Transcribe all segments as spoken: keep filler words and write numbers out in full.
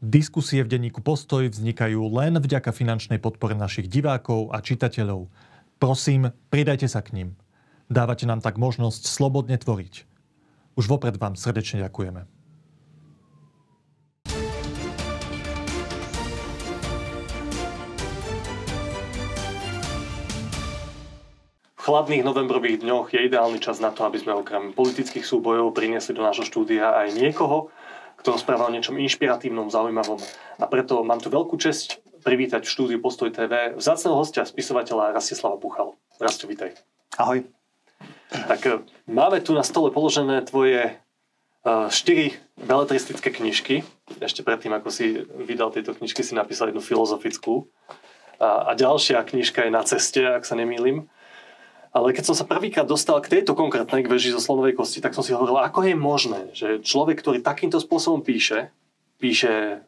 Diskusie v denníku Postoj vznikajú len vďaka finančnej podpore našich divákov a čitateľov. Prosím, pridajte sa k nim. Dávate nám tak možnosť slobodne tvoriť. Už vopred vám srdečne ďakujeme. V chladných novembrových dňoch je ideálny čas na to, aby sme okrem politických súbojov priniesli do nášho štúdia aj niekoho, kto rozpráva o niečom inšpiratívnom, zaujímavom. A preto mám tu veľkú česť privítať v štúdiu Postoj té vé vzácneho hostia, spisovateľa Rastislava Puchalu. Rastio, vítaj. Ahoj. Tak máme tu na stole položené tvoje uh, štyri beletristické knižky. Ešte predtým, ako si vydal tieto knižky, si napísal jednu filozofickú. A, a ďalšia knižka je Na ceste, ak sa nemýlim. Ale keď som sa prvýkrát dostal k tejto konkrétnej, k Veži zo slanovej kosti, tak som si hovoril, ako je možné, že človek, ktorý takýmto spôsobom píše, píše,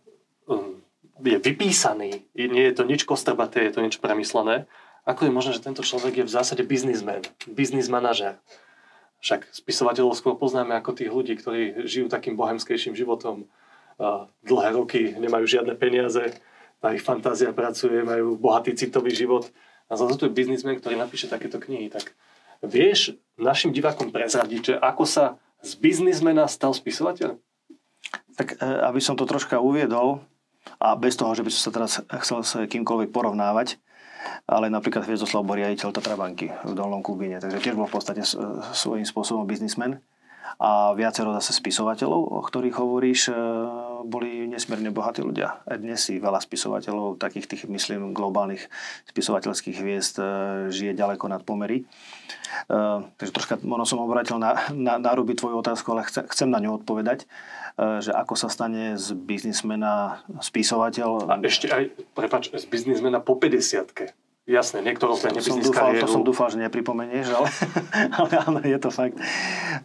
je vypísaný, nie je to nič kostrbaté, je to niečo premyslené, ako je možné, že tento človek je v zásade biznismen, biznis manažer. Však spisovateľov skôr poznáme ako tých ľudí, ktorí žijú takým bohemskejším životom, dlhé roky nemajú žiadne peniaze, na ich fantázia pracuje, majú bohatý citový život. A za to je biznismen, ktorý napíše takéto knihy. Tak vieš našim divákom prezradiť, že ako sa z biznismena stal spisovateľ? Tak aby som to troška uviedol, a bez toho, že by som sa teraz chcel s kýmkoľvek porovnávať, ale napríklad Hviezdoslav bol riaditeľ Tatra Banky v Dolnom Kubíne, takže tiež bol v podstate svojím spôsobom biznismen. A viacero zase spisovateľov, o ktorých hovoríš, boli nesmierne bohatí ľudia. A dnes si veľa spisovateľov, takých tých, myslím, globálnych spisovateľských hviezd žije ďaleko nad pomery. Uh, takže troška možno som obrátil na, na, na ruby tvoju otázku, ale chcem, chcem na ňu odpovedať, uh, že ako sa stane z biznismena spisovateľ. A ešte aj, prepáč, z biznismena po päťdesiatke. Jasné, niektoré z biznis kariéru. To som dúfal, že nepripomenieš, ale, ale áno, je to fakt.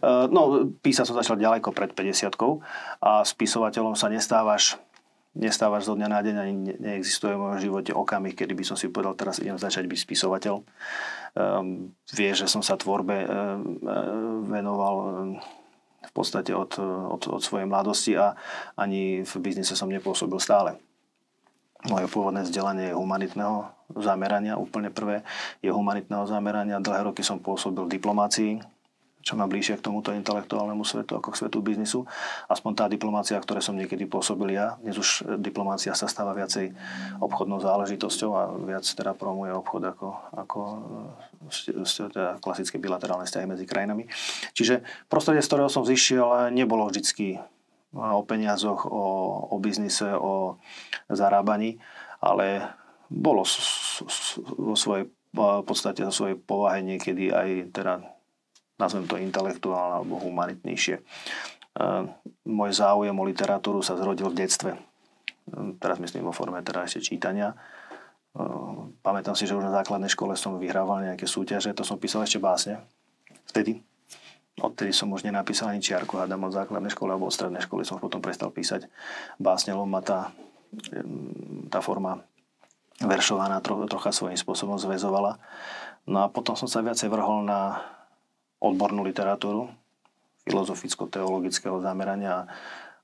No, písať som začal ďaleko pred päťdesiatkou a spisovateľom sa nestávaš, nestávaš zo dňa na deň, ani neexistuje v mojom živote okamih, kedy by som si povedal, teraz idem začať byť spisovateľ. Um, vieš, že som sa tvorbe um, venoval um, v podstate od, od, od svojej mladosti a ani v biznise som nepôsobil stále. Moje pôvodné vzdelanie je humanitného zamerania, úplne prvé je humanitného zamerania. Dlhé roky som pôsobil v diplomácii, čo ma bližšie k tomuto intelektuálnemu svetu ako k svetu biznisu. Aspoň tá diplomácia, ktoré som niekedy pôsobil ja. Dnes už diplomácia sa stáva viacej obchodnou záležitosťou a viac teda promuje obchod ako, ako teda klasické bilaterálne vzťahy medzi krajinami. Čiže prostredie, z ktorého som zišiel, nebolo vždycky o peniazoch, o, o biznise, o zarábaní, ale bolo vo svojej podstate, vo svojej povahe niekedy aj teda, nazvem to intelektuálne alebo humanitnejšie. Môj záujem o literatúru sa zrodil v detstve. Teraz myslím vo forme teda ešte čítania. Pamätám si, že už na základnej škole som vyhrával nejaké súťaže, to som písal ešte básne. Vtedy. Odtedy som už nenapísal ani čiarku, hádam od základnej školy alebo od strednej školy som potom prestal písať básne, lebo ma tá, tá forma veršovaná tro, trocha svojím spôsobom zväzovala. No a potom som sa viacej vrhol na odbornú literatúru, filozoficko-teologického zamerania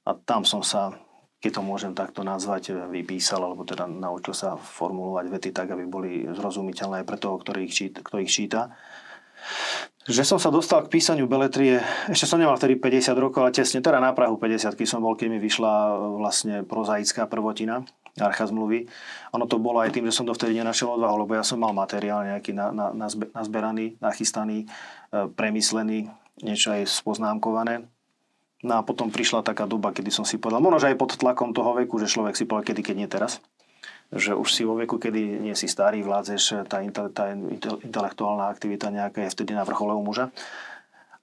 a tam som sa, keď to môžem takto nazvať, vypísal, alebo teda naučil sa formulovať vety tak, aby boli zrozumiteľné aj pre toho, ktorý ich číta, kto ich číta. Že som sa dostal k písaniu beletrie, ešte som nemal vtedy päťdesiat rokov, ale tesne, teda na prahu päťdesiatky som bol, keď mi vyšla vlastne prozaická prvotina, Archa zmluvy. Ono to bolo aj tým, že som dovtedy nenašiel odvahu, lebo ja som mal materiál nejaký na, na, na, nazberaný, nachystaný, e, premyslený, niečo aj spoznámkované. No a potom prišla taká doba, kedy som si povedal, možno aj pod tlakom toho veku, že človek si povedal, kedy, keď nie teraz. Že už si vo veku, kedy nie si starý, vládzeš, tá, inte, tá intelektuálna aktivita nejaká je vtedy na vrchole u muža,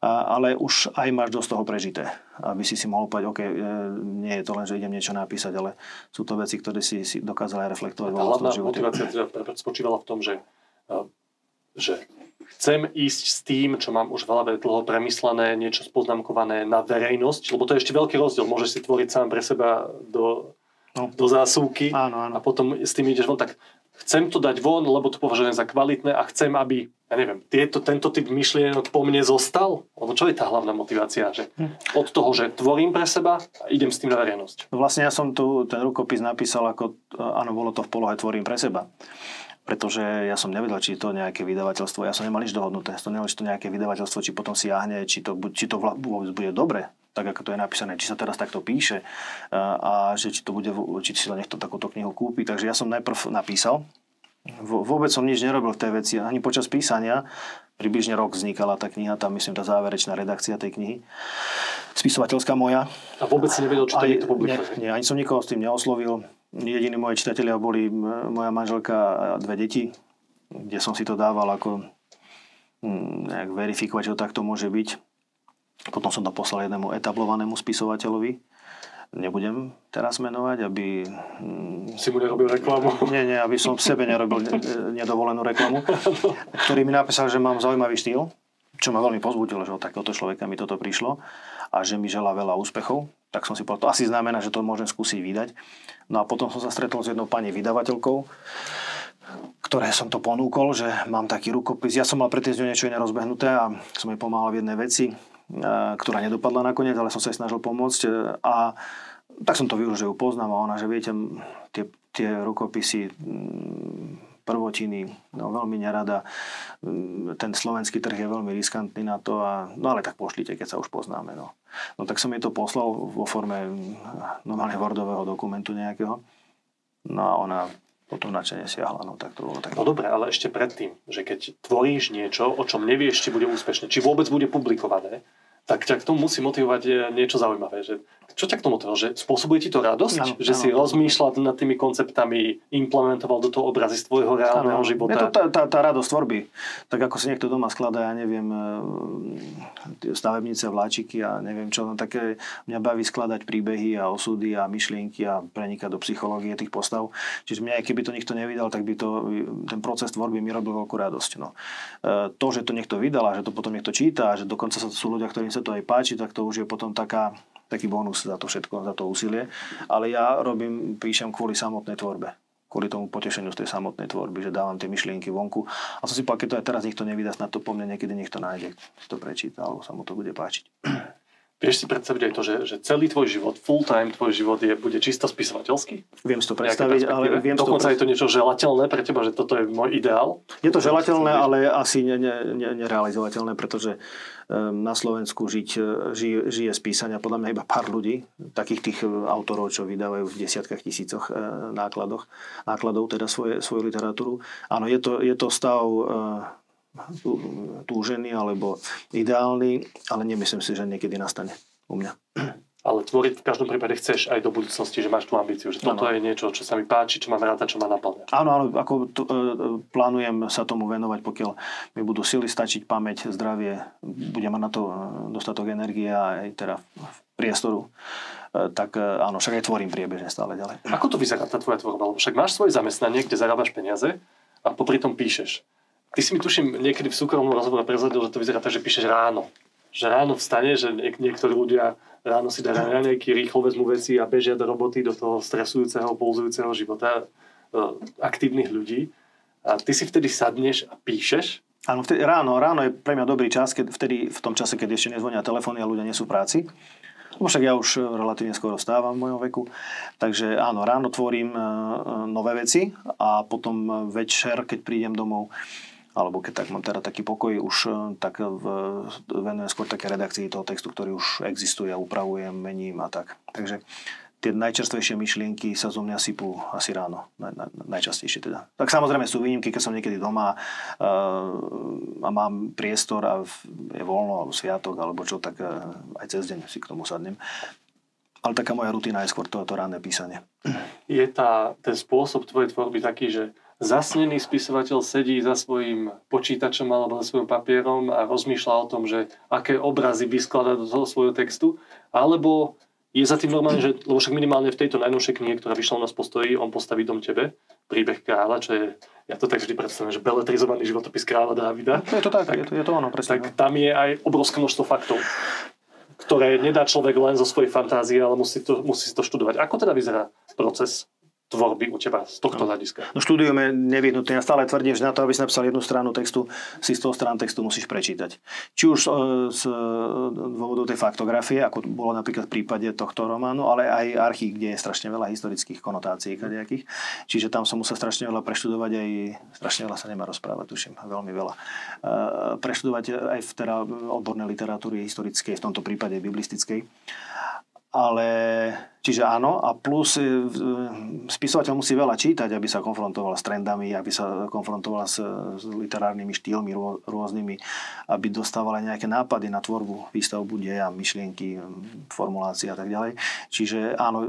a, ale už aj máš dosť toho prežité, aby si si mohol povedať, OK, e, nie je to len, že idem niečo napísať, ale sú to veci, ktoré si, si dokázal aj reflektovať. Tá hlavná motivácia spočívala v tom, že, že chcem ísť s tým, čo mám už veľa dlho premyslené, niečo spoznamkované na verejnosť, lebo to je ešte veľký rozdiel, môžeš si tvoriť sám pre seba do... No. do zásuvky áno, áno. A potom s tým ideš von, tak chcem to dať von, lebo to považujem za kvalitné a chcem, aby, ja neviem, tieto, tento typ myšlienok po mne zostal? Lebo čo je tá hlavná motivácia? Že od toho, že tvorím pre seba a idem s tým na verejnosť. Vlastne ja som tu ten rukopis napísal ako, áno, bolo to v polohe tvorím pre seba. Pretože ja som nevedel, či to nejaké vydavateľstvo, ja som nemal nič dohodnuté, som nemal, či to nejaké vydavateľstvo, či potom siahne, či to, či to vôbec bude dobre, tak ako to je napísané, či sa teraz takto píše a, a že či to bude, či si to niekto takúto knihu kúpi. Takže ja som najprv napísal, vôbec som nič nerobil v tej veci, ani počas písania, približne rok vznikala tá kniha, tam myslím tá záverečná redakcia tej knihy, spisovateľská moja. A vôbec si nevedel, čo to je to publikuje. Nie, ani som nikoho s tým neoslovil, jediní moje čitatelia boli moja manželka a dve deti, kde som si to dával ako nejak verifikovať, čo takto môže byť. Potom som to poslal jednému etablovanému spisovateľovi. Nebudem teraz menovať, aby... Si mu nerobil reklamu. Nie, nie, aby som v sebe nerobil nedovolenú reklamu. Ktorý mi napísal, že mám zaujímavý štýl, čo ma veľmi povzbudilo, že od takéhoto človeka mi toto prišlo a že mi želá veľa úspechov. Tak som si povedal, to asi znamená, že to môžem skúsiť vydať. No a potom som sa stretol s jednou pani vydavateľkou, ktoré som to ponúkol, že mám taký rukopis. Ja som mal predtým z ňou niečo iné rozbehnuté a som jej pomáhal v jednej veci, ktorá nedopadla nakoniec, ale som sa jej snažil pomôcť a tak som to využil, že ju poznám a ona, že viete, tie, tie rukopisy prvotiny, no veľmi nerada, ten slovenský trh je veľmi riskantný na to a, no ale tak pošlite, keď sa už poznáme, no. No tak som jej to poslal vo forme normálne wordového dokumentu nejakého, no a ona potom načenie siahla, no tak to bolo tak. No dobre, ale ešte predtým, že keď tvoríš niečo, o čom nevieš, či bude úspešné, či vôbec bude publikované, tak ťa k tomu musí motivovať niečo zaujímavé. Že, čo ťa k tomu motivovalo? Že spôsobuje ti to radosť? Ano, že ano, si rozmýšľal nad tými konceptami, implementoval do toho obrazy z tvojho reálneho ano, života? Je to tá, tá, tá radosť tvorby. Tak ako si niekto doma skladá, ja neviem, stavebnice, vláčiky a neviem čo. No také mňa baví skladať príbehy a osudy a myšlienky a prenikať do psychológie tých postav. Čiže mňa, keby to nikto nevidel, tak by to, ten proces tvorby mi robil veľkú radosť. No. To, že to niekto vydal a že to potom niekto číta, že dokonca sú ľudia, ktorí sa to aj páči, tak to už je potom taká, taký bonus za to všetko, za to úsilie. Ale ja robím, píšem kvôli samotnej tvorbe. Kvôli tomu potešeniu z tej samotnej tvorby, že dávam tie myšlienky vonku. A som si povedal, keď to aj teraz nikto nevydá, snad to po mne niekedy niekto nájde, to prečíta, alebo sa mu to bude páčiť. Vieš si predstaviť aj to, že, že celý tvoj život, full time tvoj život je, bude čisto spisovateľský? Viem si to predstaviť, ale viem si to dokonca predstaviť. Je to niečo želateľné pre teba, že toto je môj ideál? Je to želateľné, ale asi ne, ne, ne, nerealizovateľné, pretože um, na Slovensku žiť, ži, žije z písania podľa mňa iba pár ľudí, takých tých autorov, čo vydávajú v desiatkách tisícoch e, nákladoch, nákladov, teda svoje, svoju literatúru. Áno, je to, je to stav... E, túžený alebo ideálny, ale nemyslím si, že niekedy nastane u mňa. Ale tvoriť v každom prípade chceš aj do budúcnosti, že máš tú ambíciu, že toto ano. Je niečo, čo sa mi páči, čo mám rád a čo ma naplňa. Áno, ale ako t- plánujem sa tomu venovať, pokiaľ mi budú sily stačiť, pamäť, zdravie, budem mať na to dostatok energie a aj teda priestoru, tak áno, však aj tvorím priebežne stále ďalej. Ako to vyzerá tá tvoja tvorba? Lebo však máš svoje zamestnanie, kde zarábaš peniaze a popri tom píšeš. Ty si mi tuším niekedy v súkromnom rozhovore prezradil, že to vyzerá tak, že píšeš ráno. Že ráno vstane, že niek- niektorí ľudia ráno si dá raňajky, rýchlo vezmu veci a bežia do roboty, do toho stresujúceho, pouzujúceho života uh, aktívnych ľudí. A ty si vtedy sadneš a píšeš? Áno, vtedy, ráno, ráno je pre mňa dobrý čas, keď, vtedy v tom čase, keď ešte nezvonia telefóny a ľudia nie sú v práci. Lebo však ja už relatívne skoro vstávam v mojom veku. Takže áno, ráno tvorím uh, nové veci a potom večer, keď prídem domov, alebo keď tak mám teda taký pokoj, už tak v, venujem skôr také redakcii toho textu, ktorý už existuje, upravujem, mením a tak. Takže tie najčerstvejšie myšlienky sa zo mňa sypú asi ráno, naj, naj, najčastejšie teda. Tak samozrejme sú výnimky, keď som niekedy doma uh, a mám priestor a je voľno, alebo sviatok, alebo čo, tak uh, aj cez deň si k tomu sadnem. Ale taká moja rutina je skôr to, to ranné písanie. Je tá, ten spôsob tvojej tvorby taký, že zasnený spisovateľ sedí za svojím počítačom alebo za svojím papierom a rozmýšľa o tom, že aké obrazy vyskladá do toho svojho textu, alebo je za tým normálne, že, lebo však minimálne v tejto najnovšej knihe, ktorá vyšla u nás v Postoji, On postaví dom tebe, príbeh kráľa, čo je, ja to tak vždy predstavím, že beletrizovaný životopis kráľa Davida. Je to tak, tak je, to, je to ono, presne. Tak tam je aj obrovské množstvo faktov, ktoré nedá človek len zo svojej fantázie, ale musí, to, musí to študovať. Ako teda vyzerá proces tvorby u teba z tohto hľadiska? No, štúdium je nevyhnutné. Ja stále tvrdím, že na to, aby si napísal jednu stranu textu, si sto strán textu musíš prečítať. Či už z dôvodu tej faktografie, ako bolo napríklad v prípade tohto románu, ale aj archív, kde je strašne veľa historických konotácií kadejakých. Čiže tam som musel strašne veľa preštudovať aj, strašne veľa sa nemá rozprávať, tuším, veľmi veľa. Preštudovať aj v teda odbornej literatúre historickej, v tomto prípade biblistickej. Ale, čiže áno, a plus spisovateľ musí veľa čítať, aby sa konfrontoval s trendami, aby sa konfrontoval s, s literárnymi štýlmi rô, rôznymi, aby dostával aj nejaké nápady na tvorbu, výstavbu deja, myšlienky, formulácie a tak ďalej. Čiže áno,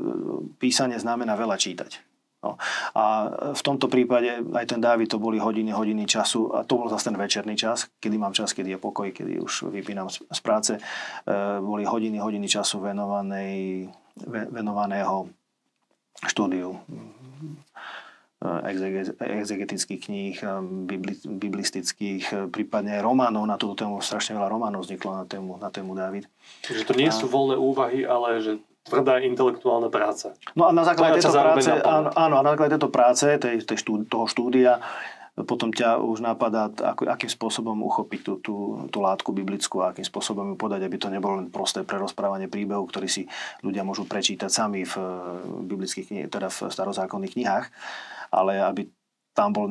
písanie znamená veľa čítať. No. A v tomto prípade aj ten Dávid, to boli hodiny, hodiny času a to bol zase ten večerný čas, kedy mám čas, kedy je pokoj, kedy už vypínam z práce. E, boli hodiny, hodiny času venovanej, venovaného štúdiu exegetických kníh, biblistických, prípadne románov. Na túto tému strašne veľa románov vzniklo na tému, na tému Dávid. Takže to nie sú voľné úvahy, ale že tvrdá intelektuálna práca. No a na základe tejto práce, áno, áno, a na základe tejto práce, tej, tej štú, toho štúdia, potom ťa už napadá, ako, akým spôsobom uchopiť tú, tú, tú látku biblickú a akým spôsobom ju podať, aby to nebolo len prosté prerozprávanie príbehu, ktorý si ľudia môžu prečítať sami v biblických, teda v starozákonných knihách, ale aby tam bol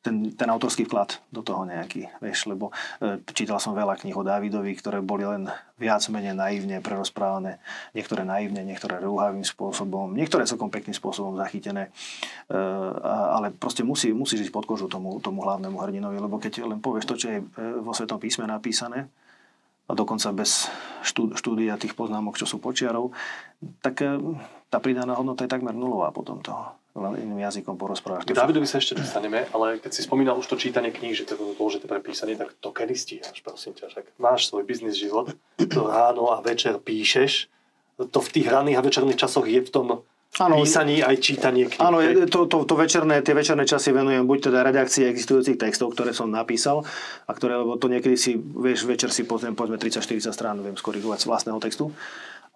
ten, ten autorský vklad do toho nejaký, vieš, lebo e, čítal som veľa kníh o Dávidovi, ktoré boli len viac menej naivne prerozprávané, niektoré naivne, niektoré rúhavým spôsobom, niektoré celkom pekným spôsobom zachytené, e, a, ale proste musí, musí žiť pod kožu tomu, tomu hlavnému hrdinovi, lebo keď len povieš to, čo je vo Svetom písme napísané, a dokonca bez štúdia tých poznámok, čo sú počiarov, tak tá pridaná hodnota je takmer nulová potom toho. Len iným jazykom porozprávaš. K Dávidovi sa ešte dostaneme, ale keď si spomínal už to čítanie kníh, že to bolo dôležité pre písanie, tak to kedy stíhaš, prosím ťa, však máš svoj biznis život, to ráno a večer píšeš, to v tých ranných a večerných časoch je v tom Áno, písanie aj čítanie kníh. Áno, to, to, to večerné, tie večerné časy venujem buď teda redakcii existujúcich textov, ktoré som napísal a ktoré, lebo to niekedy si, vieš, večer si pozriem, povedzme tridsať štyridsať strán, viem skorigovať z vlastného textu,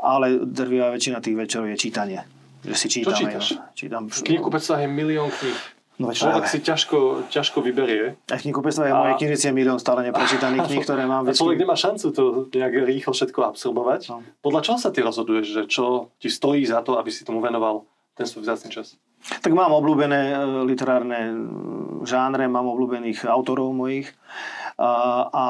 ale drvivá väčšina tých večerov je čítanie. Že si čítam, čo čítaš? Ja, čítam. V knihkupectve je milión kníh. No, človek si ťažko, ťažko vyberie. A v knihkupectve je moje knižnici milión stále neprečítaných kníh, ktoré mám. A človek nemá šancu to nejak rýchlo všetko absorbovať. No. Podľa čoho sa ty rozhoduješ, že čo ti stojí za to, aby si tomu venoval ten svoj vzácny čas? Tak mám obľúbené literárne žánre, mám obľúbených autorov mojich a, a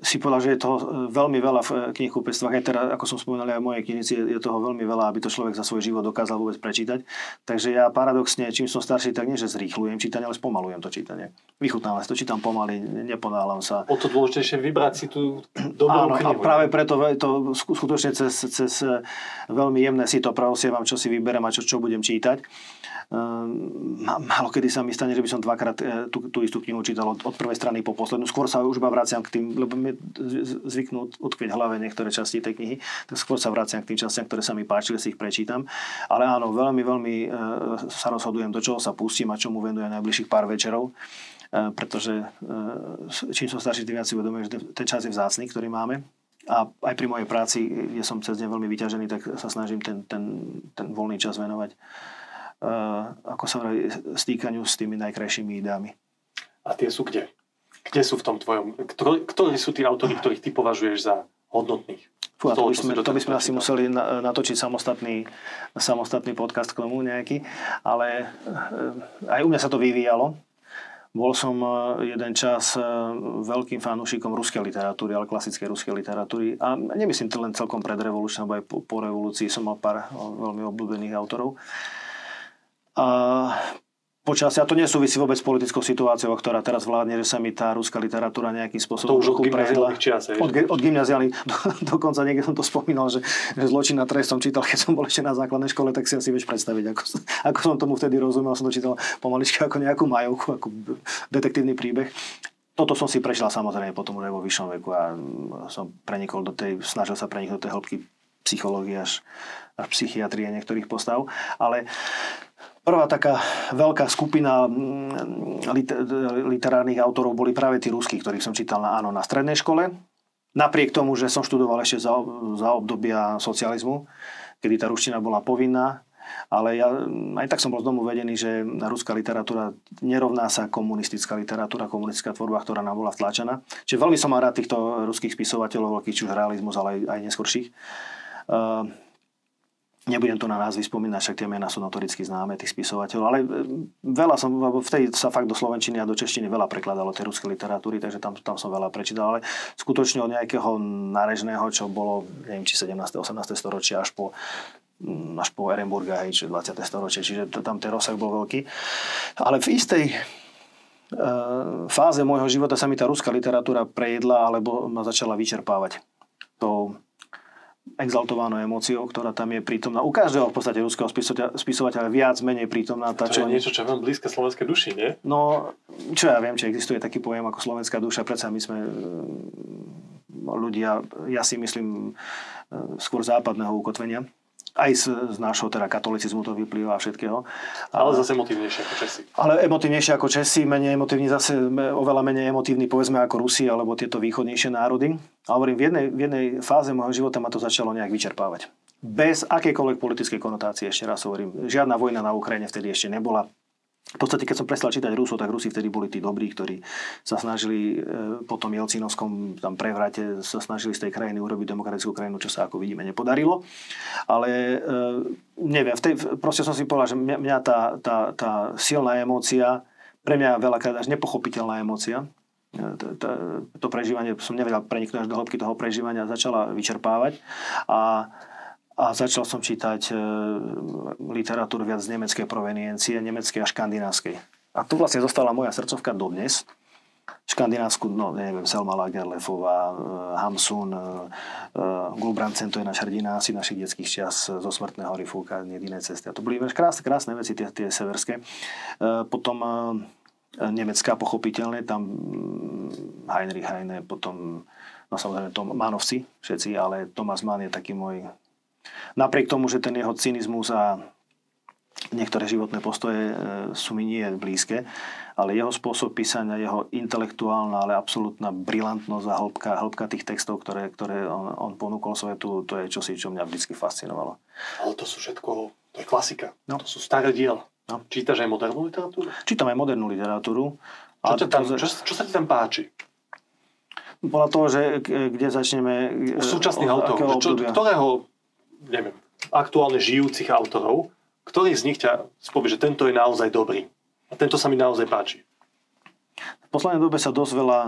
si povedal, že je toho veľmi veľa v knihkupectvách. Aj teraz, ako som spomínal, aj v mojej knižnici je toho veľmi veľa, aby to človek za svoj život dokázal vôbec prečítať. Takže ja paradoxne, čím som starší, tak nie, že zrýchľujem čítanie, ale spomalujem to čítanie. Vychutnávam si to, čítam pomaly, neponáhľam sa. O to dôležitejšie vybrať si tú dobrú knihu. Áno, a práve preto to skutočne cez, cez veľmi jemné si to pravosievam, čo si vyberem a čo, čo budem čítať. Málo kedy sa mi stane, že by som dvakrát tú, tú istú knihu čítal od, od prvej strany po poslednú. Skôr sa už iba vraciam k tým, lebo mi zvyknú utkvieť v hlave niektoré časti tej knihy, tak skôr sa vraciam k tým častiam, ktoré sa mi páčili, si ich prečítam. Ale áno, veľmi, veľmi sa rozhodujem, do čoho sa pustím a čomu venujem najbližších pár večerov, pretože čím som starší, tým viac si uvedomujem, že ten čas je vzácny, ktorý máme. A aj pri mojej práci, kde som cez deň veľmi vyťažený, tak sa snažím ten, ten, ten voľný čas venovať Uh, ako sa vraví, stýkaniu s tými najkrajšími ideami. A tie sú kde? Kde sú v tom tvojom? Ktor- ktorí sú tí autori, ktorých ty považuješ za hodnotných? Fú, to, toho, by sme, to by sme asi čítal. museli na, natočiť samostatný, samostatný podcast k tomu nejaký, ale uh, aj u mňa sa to vyvíjalo. Bol som jeden čas veľkým fanúšikom ruskej literatúry, ale klasickej ruskej literatúry. A nemyslím to len celkom predrevolučné, alebo aj po, po revolúcii som mal pár veľmi obľúbených autorov. A počas, a to nesúvisí vôbec s politickou situáciou, ktorá teraz vládne, že sa mi tá ruská literatúra nejakým spôsobom... To už od gymnaziálnych čias. Od, od gymnaziálnych. Do, dokonca niekde som to spomínal, že, že Zločin a trest som čítal, keď som bol ešte na základnej škole, tak si asi vieš predstaviť, ako, ako som tomu vtedy rozumel. Som to čítal pomaličky ako nejakú majovku, ako detektívny príbeh. Toto som si prešiel samozrejme potom už aj vo vyššom veku a som prenikol do tej, snažil sa preniknúť do tej hĺbky psychológie až, až psychiatrie niektorých postav, ale prvá taká veľká skupina liter- literárnych autorov boli práve tí ruskí, ktorých som čítal na, áno, na strednej škole. Napriek tomu, že som študoval ešte za, za obdobia socializmu, kedy tá ruština bola povinná ale ja aj tak som bol z domu vedený, že ruská literatúra nerovná sa komunistická literatúra, komunistická tvorba, ktorá nám bola vtlačená. Čiže veľmi som mal rád týchto ruských spisovateľov, veľkých, či už realizmus, ale aj, aj neskorších. Uh, Nebudem tu na názvy spomínať, však tie mená sú notoricky známe, tých spisovateľov, ale veľa som, vtedy sa fakt do slovenčiny a do češtiny veľa prekladalo tej ruskej literatúry, takže tam, tam som veľa prečítal, ale skutočne od nejakého nárežného, čo bolo, neviem, či sedemnásteho osemnásteho storočia až po až po Ehrenburga, hej, čiže dvadsiateho storočie, čiže tam ten rozsah bol veľký. Ale v istej uh, fáze môjho života sa mi tá ruská literatúra prejedla, alebo ma začala vyčerpávať tou exaltovanou emóciou, ktorá tam je prítomná. U každého v podstate ruského spisovateľa viac menej prítomná. Tá, to je čo... niečo, čo vám blízke slovenskej duši, nie? No, čo ja viem, či existuje taký pojem ako slovenská duša. Predsa my sme ľudia, ja si myslím, skôr západného ukotvenia. Aj z, z nášho teda katolicizmu to vyplýva všetkého. Ale, ale zase emotívnejšie ako Česi. Ale emotívnejšie ako Česi, menej emotívni, zase oveľa menej emotívni, povedzme, ako Rusi alebo tieto východnejšie národy. A hovorím, v jednej, v jednej fáze môjho života ma to začalo nejak vyčerpávať. Bez akékoľvek politickej konotácie, ešte raz hovorím. Žiadna vojna na Ukrajine vtedy ešte nebola. V podstate, keď som prestal čítať Rusov, tak Rusi vtedy boli tí dobrí, ktorí sa snažili po tom Jelcinovskom tam prevrate, sa snažili z tej krajiny urobiť demokratickú krajinu, čo sa, ako vidíme, nepodarilo. Ale neviem, v tej, proste som si povedal, že mňa tá, tá, tá silná emócia, pre mňa veľakrát až nepochopiteľná emócia, to prežívanie, som nevedel preniknúť až do hĺbky toho prežívania, začala vyčerpávať. A A začal som čítať e, literatúru viac z nemeckej proveniencie, nemeckej a škandinávskej. A tu vlastne zostala moja srdcovka dodnes. Škandinávsku, no neviem, Selma Lagerlefová, e, Hamsun, e, Gulbrandsen, to je náš hrdina, asi našich detských čias zo smrtného rifúka, jedinej cesty. A to boli krásne, krásne veci, tie, tie severské. E, potom e, nemecká, pochopiteľne, tam Heinrich Heine, potom, no samozrejme, Tom, Mannovci všetci, ale Thomas Mann je taký môj. Napriek tomu, že ten jeho cynizmus a niektoré životné postoje sú mi nie blízke, ale jeho spôsob písania, jeho intelektuálna, ale absolútna brilantnosť a hĺbka, hĺbka tých textov, ktoré, ktoré on, on ponúkol svetu, to je čosi, čo mňa vždycky fascinovalo. Ale to sú všetko, to je klasika, no. To sú staré diela. No. Čítaš aj modernú literatúru? Čítam aj modernú literatúru. Čo, tam, to... čo, čo sa ti tam páči? Podľa toho, že kde začneme... U súčasných autorov, ktorého... neviem, aktuálne žijúcich autorov, ktorý z nich ťa spovie, že tento je naozaj dobrý. A tento sa mi naozaj páči. V poslednej dobe sa dosť veľa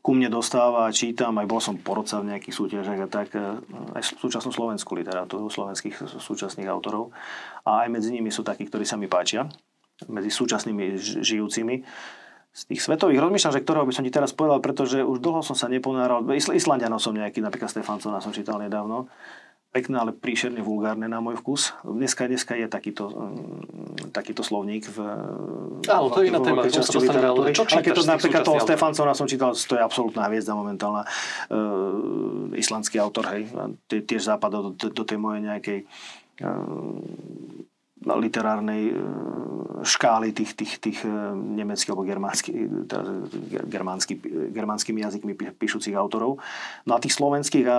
ku mne dostáva, čítam, aj bol som porodca v nejakých súťažiach a tak, aj súčasnú slovenskú literatúru, slovenských súčasných autorov. A aj medzi nimi sú takí, ktorí sa mi páčia, medzi súčasnými žijúcimi. Z tých svetových rozmýšľam, že ktorého by som ti teraz povedal, pretože už dlho som sa neponáral. Islandianov som nejaký, napríklad Stefansona som čítal nedávno. Pekné, ale príšerne vulgárne na môj vkus. Dneska, dneska je takýto, takýto slovník v... Áno, to je iná téma. Čo ale keď to napríklad toho Stefansona som čítal, to je absolútna hviezda momentálna. Uh, islandský autor, hej. Tiež západol do, do tej mojej nejakej uh, literárnej škály tých, tých, tých nemeckých alebo germánsky, germánskymi jazykmi píšucich autorov. No a tých slovenských a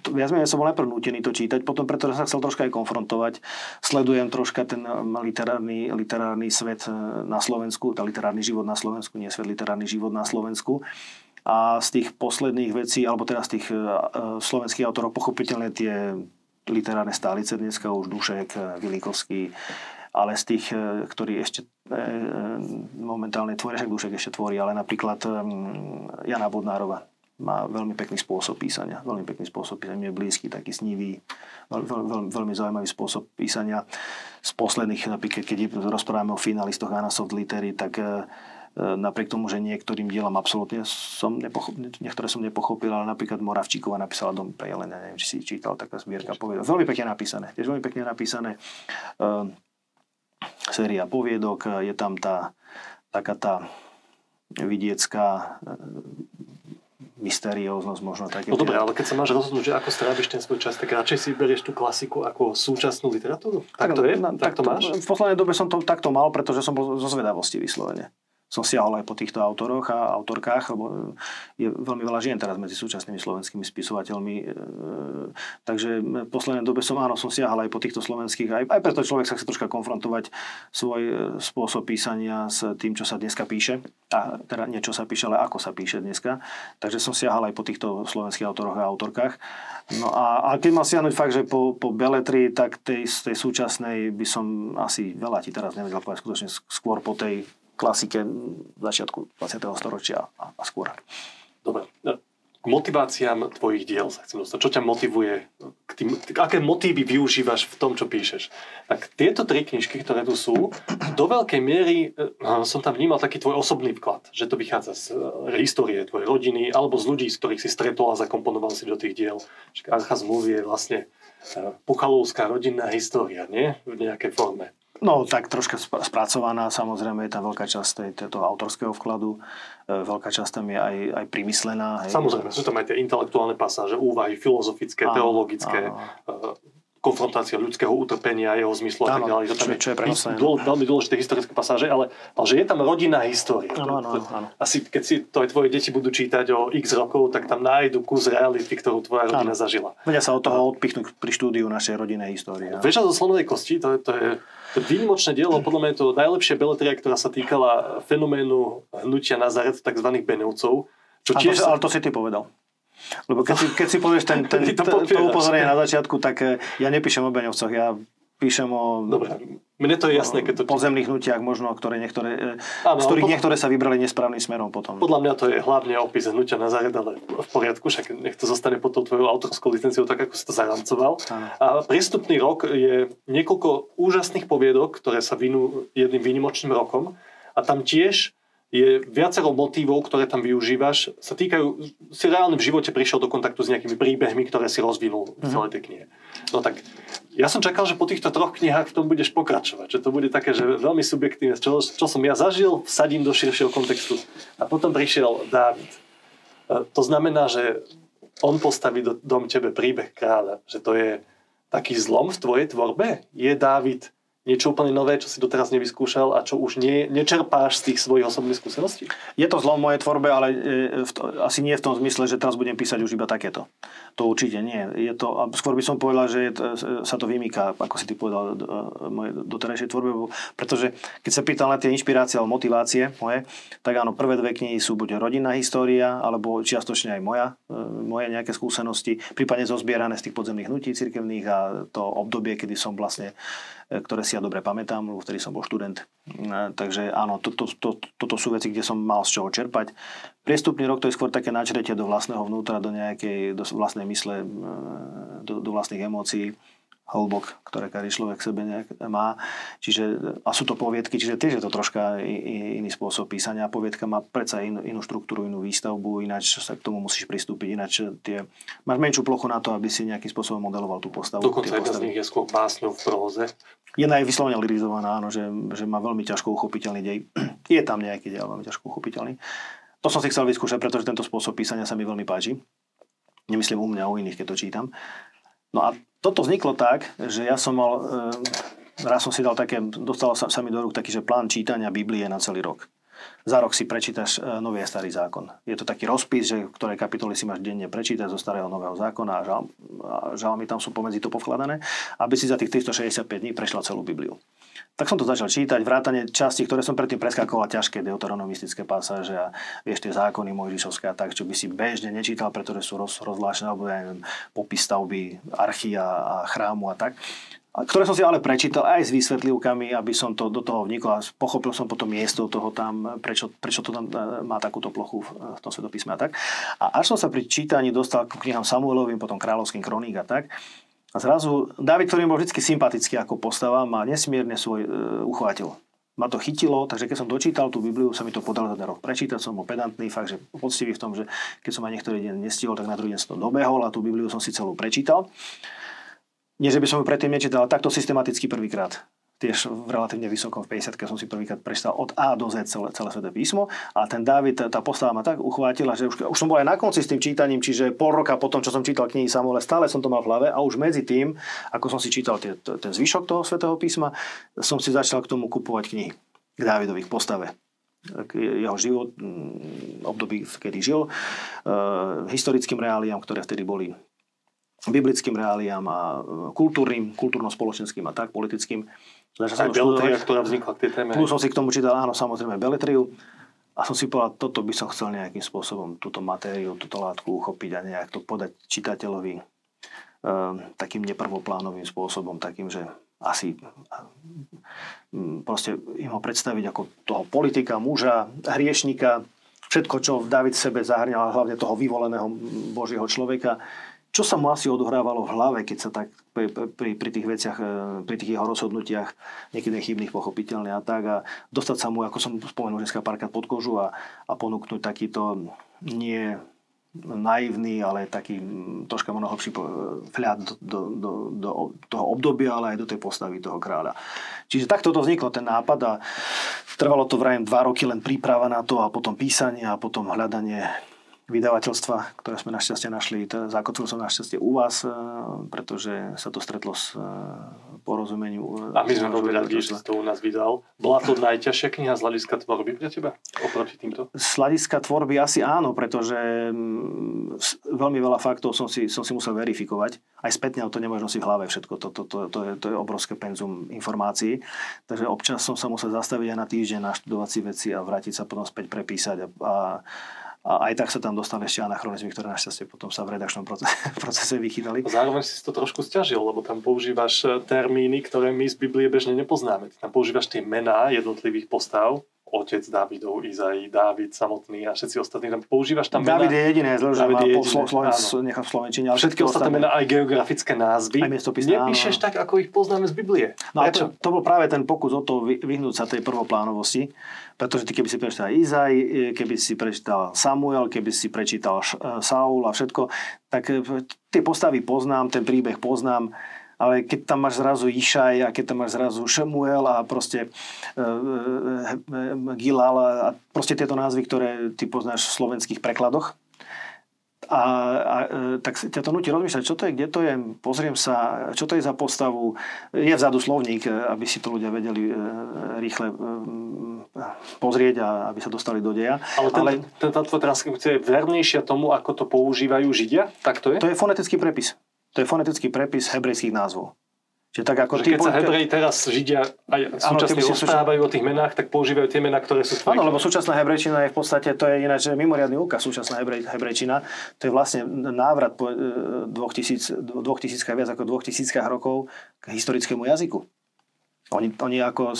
to, ja som bol najprv nútený to čítať, potom pretože sa chcel troška aj konfrontovať. Sledujem troška ten literárny, literárny svet na Slovensku, tá literárny život na Slovensku, nie svet, literárny život na Slovensku. A z tých posledných vecí, alebo teda z tých slovenských autorov, pochopiteľne tie literárne stálice dneska, už Dušek, Vilikovský, ale z tých, ktorí ešte momentálne tvoria, však Dušek ešte tvorí, ale napríklad Jana Bodnárová má veľmi pekný spôsob písania. Veľmi pekný spôsob písania, je blízky, taký snívý, veľ, veľ, veľ, veľmi zaujímavý spôsob písania. Z posledných, napríklad, keď rozprávame o finalistoch Anasoft Litery, tak napriek tomu, že niektorým dielom absolútne som nepochopil, niektoré som nepochopil, ale napríklad Moravčíková napísala Dom pre Jelene, neviem, či si čítal, taká zbierka poviedok. Veľmi pekne napísané, tiež veľmi pekne napísané. Uh, séria poviedok, je tam tá taká tá vidiecká uh, mysterióznosť možno také. No dobre, ale keď sa máš rozhodnúť, že ako stráviš ten svoj čas, tak radšej si berieš tú klasiku ako súčasnú literatúru? Tak, tak to je? Na, tak, tak to máš? V poslednej dobe som to takto mal, pretože som bol zo zvedavosti vyslovene. som siahol aj po týchto autoroch a autorkách, lebo je veľmi veľa žien teraz medzi súčasnými slovenskými spisovateľmi. Takže v poslednej dobe som, áno, som siahal aj po týchto slovenských, aj, aj preto človek sa chce troška konfrontovať svoj spôsob písania s tým, čo sa dneska píše. A teda nie čo sa píše, ale ako sa píše dneska. Takže som siahal aj po týchto slovenských autoroch a autorkách. No a, a keď mal siahnuť fakt, že po, po beletrii, tak tej, tej súčasnej by som asi veľa ti teraz nevedel povedať, skutočne skôr po tej klasike začiatku dvadsiateho storočia a, a skôr. Dobre. K motiváciám tvojich diel sa chcem dostať. Čo ťa motivuje? K tým, k aké motívy využívaš v tom, čo píšeš? Tak tieto tri knižky, ktoré tu sú, do veľkej miery som tam vnímal taký tvoj osobný vklad, že to vychádza z histórie tvojej rodiny alebo z ľudí, z ktorých si stretol a zakomponoval si do tých diel. Archa zmluvy je vlastne Puchalovská rodinná história, nie? V nejakej forme. No, tak troška spracovaná, samozrejme, je tam veľká časť toho autorského vkladu, veľká časť tam je aj, aj primyslená. Hej. Samozrejme, sú tam aj tie intelektuálne pasáže, úvahy, filozofické, áno, teologické, áno. Konfrontácia ľudského utrpenia, jeho zmyslu a tak ďalej. To tam čo, čo je prenosné. Veľmi dôležité historické pasáže, ale, ale že je tam rodinná história. Áno, áno, áno. Asi keď si to aj tvoje deti budú čítať o x rokov, tak tam nájdu kus reality, ktorú tvoja rodina áno. zažila. Vedia sa od toho odpichnúť pri štúdiu našej rodinnej histórie. Veža zo slanovej kosti, to, to je... Výnimočné dielo, podľa mňa je to najlepšia beletria, ktorá sa týkala fenoménu hnutia Nazaret, tzv. Benovcov. Čo tiež... Ale to si ty povedal. Lebo keď si, keď si povieš ten, ten, to, to upozorenie na začiatku, tak ja nepíšem o Benovcoch, ja píšem o... Dobre. Mne to je jasné, keď to... Pozemných hnutiach možno, ktoré niektoré, áno, z ktorých pod... niektoré sa vybrali nesprávnym smerom potom. Podľa mňa to je hlavne opis hnutia Nazaret, ale v poriadku, však nech to zostane pod tou tvojou autorskou licenciou, tak ako si to zaramcoval. Áno. A Prístupný rok je niekoľko úžasných poviedok, ktoré sa vinú jedným výnimočným rokom. A tam tiež je viacero motívov, ktoré tam využívaš, sa týkajú... Si reálne v živote prišiel do kontaktu s nejakými príbehmi, ktoré si rozvinul v celej tej knihe. No tak... Ja som čakal, že po týchto troch knihách v tom budeš pokračovať. Že to bude také, že veľmi subjektívne. Čo, čo som ja zažil, vsadím do širšieho kontextu. A potom prišiel Dávid. To znamená, že on postaví do, dom tebe príbeh kráľa. Že to je taký zlom v tvojej tvorbe? Je Dávid niečo úplne nové, čo si doteraz nevyskúšal a čo už nie, nečerpáš z tých svojich osobných skúseností? Je to zlom v mojej tvorbe, ale v to, asi nie v tom zmysle, že teraz budem písať už iba takéto. To určite nie. Je to, skôr by som povedal, že je to, sa to vymýka, ako si ty povedal, mojej doterajšej tvorbe, pretože keď sa pýtal na tie inšpirácie alebo motivácie moje, tak áno, prvé dve knihy sú buď rodinná história, alebo čiastočne aj moja, moje nejaké skúsenosti, prípadne zozbierané z tých podzemných hnutí cirkevných a to obdobie, kedy som vlastne, ktoré si ja dobre pamätám, lebo vtedy som bol študent. Takže áno, to, to, to, toto sú veci, kde som mal z čoho čerpať. Prístupný rok to je skôr také načretie do vlastného vnútra, do nejakej, do vlastnej mysle, do, do vlastných emócií, hlbok, ktoré každý človek sebe nejak má. Čiže, a sú to poviedky, čiže tiež je to troška iný spôsob písania. Poviedka má predsa in, inú štruktúru, inú výstavbu, ináč sa k tomu musíš pristúpiť, ináč tie, máš menšiu plochu na to, aby si nejakým spôsobom modeloval tú postavu. Dokonca jedna z nich je skôr básňou v próze. Jedna je vyslovene lyrizovaná, áno, že, že má veľmi ťažko uchopiteľný dej. Je tam nejaký dej, veľmi ťažko uchopiteľný. To som si chcel vyskúšať, pretože tento spôsob písania sa mi veľmi páči. Nemyslím u mňa, u iných, keď to čítam. No a toto vzniklo tak, že ja som mal... E, raz som si dal také... Dostalo sa, sa mi do rúk taký, že plán čítania Biblie na celý rok. Za rok si prečítaš e, Nový a Starý zákon. Je to taký rozpis, že ktoré kapitoly si máš denne prečítať zo Starého Nového zákona a žal, žalmy tam sú pomedzi to povkladané, aby si za tých tristošesťdesiatpäť dní prešla celú Bibliu. Tak som to začal čítať, vrátane časti, ktoré som predtým preskakoval, ťažké deuteronomistické pasáže a vieš tie zákony mojžišovské a tak, čo by si bežne nečítal, pretože sú roz, rozvlášené, alebo ja neviem, popis stavby archy a chrámu a tak, a ktoré som si ale prečítal aj s vysvetlivkami, aby som to do toho vnikol a pochopil som potom miesto toho tam, prečo, prečo to tam má takúto plochu v tom svetopísme a tak. A až som sa pri čítaní dostal k knihám Samuelovým, potom Kráľovským kroník a tak, a zrazu Dávid, ktorý bol vždy sympatický ako postava, má nesmierne svoj e, uchvátil. Ma to chytilo, takže keď som dočítal tú Bibliu, sa mi to podalo za rok prečítať. Som bol pedantný, fakt, že poctivý v tom, že keď som aj niektorý deň nestihol, tak na druhý deň som to dobehol a tú Bibliu som si celú prečítal. Nie, že by som ju predtým nečítal, ale takto systematicky prvýkrát. Tiež v relatívne vysokom, v päťdesiatke som si prvýkrát prečítal od A do Z celé, celé sveté písmo a ten Dávid, tá postava ma tak uchvátila, že už, už som bol aj na konci s tým čítaním, čiže pol roka potom, čo som čítal knihy Samuela, stále som to mal v hlave a už medzi tým, ako som si čítal tie, ten zvyšok toho svätého písma, som si začal k tomu kupovať knihy k Dávidovi, k postave. jeho život, období, kedy žil, historickým reáliám, ktoré vtedy boli, biblickým reáliám a kultúrnym, kultúrno-spoločenským a tak, politickým. Začal som aj beletria, ktorá vznikla k tej téme. Plus som si k tomu čítal, áno, samozrejme, beletriu. A som si povedal, toto by som chcel nejakým spôsobom, túto matériu, túto látku uchopiť a nejak to podať čitateľovi e, takým neprvoplánovým spôsobom, takým, že asi m, proste im ho predstaviť ako toho politika, muža, hriešnika, všetko, čo Dávid sebe zahrňal, hlavne toho vyvoleného Božieho človeka. Čo sa mu asi odohrávalo v hlave, keď sa tak pri, pri, pri tých veciach, pri tých jeho rozhodnutiach, niekedy chybných pochopiteľne a tak, a dostať sa mu, ako som spomenul dneska párkrát, pod kožu a, a ponúknuť takýto nie naivný, ale taký troška možno hlbší vhľad do, do, do, do toho obdobia, ale aj do tej postavy toho kráľa. Čiže takto to vzniklo, ten nápad, a trvalo to vrajím dva roky len príprava na to a potom písanie a potom hľadanie vydavateľstva, ktoré sme našťastie našli. Zakotvil som našťastie u vás, pretože sa to stretlo s porozumením. A my sme veľmi radi, že to u nás vydal. Bola to najťažšia kniha z hľadiska tvorby pre teba? Oproti týmto? Z hľadiska tvorby asi áno, pretože veľmi veľa faktov som si, som si musel verifikovať. Aj spätne, ale to nemôžno si v hlave všetko. To, to, to, to, je, to je obrovské penzum informácií. Takže občas som sa musel zastaviť aj na týždeň, naštudovať si veci a vrátiť sa potom späť prepísať a, a A aj tak sa tam dostali ešte anachronizmy, ktoré našťastie potom sa v redakčnom procese, procese vychýtali. Zároveň si to trošku sťažil, lebo tam používaš termíny, ktoré my z Biblie bežne nepoznáme. Tam používaš tie mená jednotlivých postav. Otec Dávidov, Izai, Dávid samotný a všetci ostatní. Tam používaš tam mená. Dávid je jediné, zložia má po slovenčine, ale všetky ostatné mená, aj geografické názvy. Aj miestopisné. Nepíšeš tak, ako ich poznáme z Biblie. No a to, to bol práve ten pokus o to vyhnúť sa tej prvoplánovosti, pretože ty keby si prečítal Izai, keby si prečítal Samuel, keby si prečítal Saul a všetko, tak tie postavy poznám, ten príbeh poznám. Ale keď tam máš zrazu Išaj a keď tam máš zrazu Šemuel a proste e, e, Gilal a proste tieto názvy, ktoré ty poznáš v slovenských prekladoch, a, a tak ťa to nutí rozmýšľať, čo to je, kde to je, pozriem sa, čo to je za postavu, je vzadu slovník, aby si to ľudia vedeli rýchle pozrieť a aby sa dostali do deja. Ale, ten, Ale ten, tá tvoja transkripcia je vernejšia tomu, ako to používajú Židia? Tak to je? To je fonetický prepis. To je fonetický prepis hebrejských názvov. Čiže tak ako keď sa Hebreji teraz Židia aj súčasne rozprávajú o tých menách, tak používajú tie mená, ktoré sú svoje. Áno, lebo súčasná hebrejčina je v podstate, to je ináč mimoriadny úkaz, súčasná hebrej, hebrejčina. To je vlastne návrat po dvoch tisíc, dvoch tisíc viac ako dvoch tisíc rokov k historickému jazyku. Oni, oni ako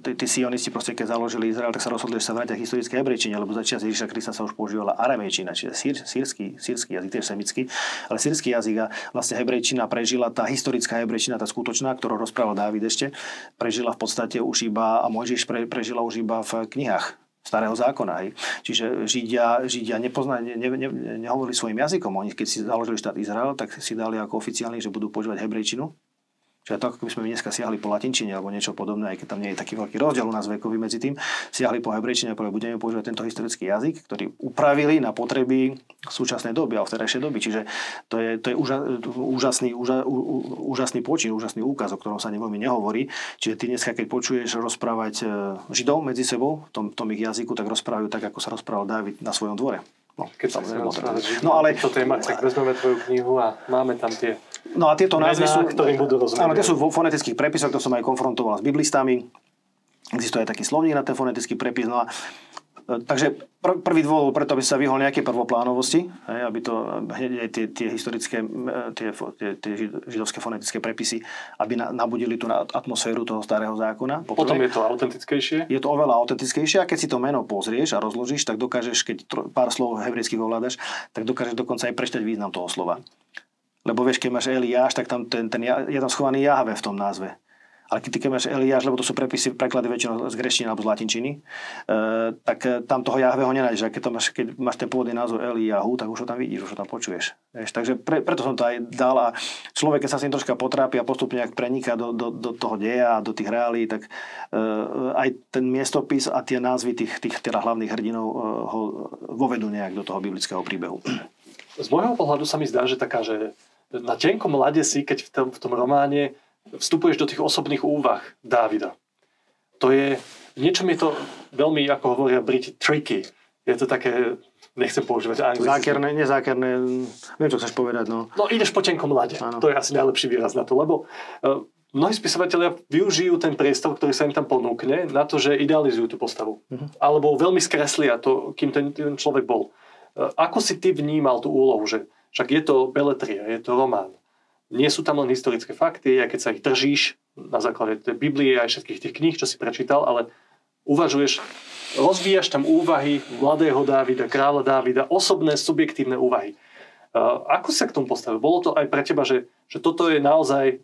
tí, tí sionisti, proste, keď založili Izrael, tak sa rozhodli, že sa vrátia k historické hebrejčine, lebo začiat Ježiša Krista sa už používala aramejčina, čiže sír, sírsky, sírsky jazyk, tiež semický, ale sírsky jazyk, a vlastne hebrejčina prežila, tá historická hebrejčina, tá skutočná, ktorú rozprával Dávid ešte, prežila v podstate už iba, a Mojžiš pre, prežila už iba v knihách Starého zákona. Hej. Čiže Židia, Židia nepozná, ne, ne, ne, nehovorili svojim jazykom. Oni, keď si založili štát Izrael, tak si dali ako oficiálne, že budú používať hebrejčinu. Čiže tak, ako by sme dneska siahli po latinčine alebo niečo podobné, aj keď tam nie je taký veľký rozdiel u nás vekový medzi tým, siahli po hebrejčine, ale budeme používať tento historický jazyk, ktorý upravili na potreby súčasnej doby a vtedajšej doby. Čiže to je, to je úža, úžasný, úža, úžasný počin, úžasný úkaz, o ktorom sa veľmi nehovorí. Čiže ty dneska, keď počuješ rozprávať Židov medzi sebou v tom, tom ich jazyku, tak rozprávajú tak, ako sa rozprával Dávid na svojom dvore. No, keď sa budeme rozprávať no, ale... o témach, tak vezmeme tvoju knihu a máme tam tie no a tieto názvy sú, ktorým budú rozumieť. Áno, tie sú vo fonetických prepisoch, to som aj konfrontoval s biblistami. Existuje aj taký slovník na ten fonetický prepis. No a, takže pr- prvý dôvod, preto aby sa vyhol nejaké prvoplánovosti, hej, aby to hneď tie, tie historické, tie, tie, tie židovské fonetické prepisy, aby na, nabudili tú atmosféru toho Starého zákona. Poprvé, potom je to autentickejšie? Je to oveľa autentickejšie, a keď si to meno pozrieš a rozložíš, tak dokážeš, keď tro, pár slov hebrejských ovládaš, tak dokážeš dokonca aj prečítať význam toho slova. Lebo vieš, keď máš Eliáš, tak tam ten, ten, je tam schovaný Jahve v tom názve. Ale keď ty keď máš Eliáš, lebo to sú prepisy, preklady väčšinou z grečtiny alebo z latinčiny, e, tak tam toho Jahveho nenájdeš. A keď, to máš, keď máš ten pôvodný názov Eliahu, tak už ho tam vidíš, už ho tam počuješ. Vieš, takže pre, preto som to aj dal, a človek, keď sa s tým troška potrápi a postupne ak preniká do, do, do toho deja a do tých reálií, tak e, aj ten miestopis a tie názvy tých, tých teda hlavných hrdinov e, ho vovedú nejak do toho biblického príbehu. Z môjho pohľadu sa mi zdá, že taká, že na tenkom ľade si, keď v tom, v tom románe vstupuješ do tých osobných úvah Dávida. To je v niečom je to veľmi, ako hovoria Briti, tricky. Je to také, nechcem používať anglicky. Zákerné, nezákerné, viem, čo chceš povedať. No, no ideš po tenkom ľade. To je asi najlepší výraz na to, lebo uh, mnohí spisovatelia využijú ten priestor, ktorý sa im tam ponúkne, na to, že idealizujú tú postavu. Uh-huh. Alebo veľmi skreslia to, kým ten, ten človek bol. Uh, ako si ty vnímal tú úlohu, že však je to beletria, je to román. Nie sú tam len historické fakty, a keď sa ich držíš na základe tej Biblie aj všetkých tých kníh, čo si prečítal, ale uvažuješ, rozvíjaš tam úvahy mladého Dávida, kráľa Dávida, osobné, subjektívne úvahy. Ako sa k tomu postavil? Bolo to aj pre teba, že, že toto je naozaj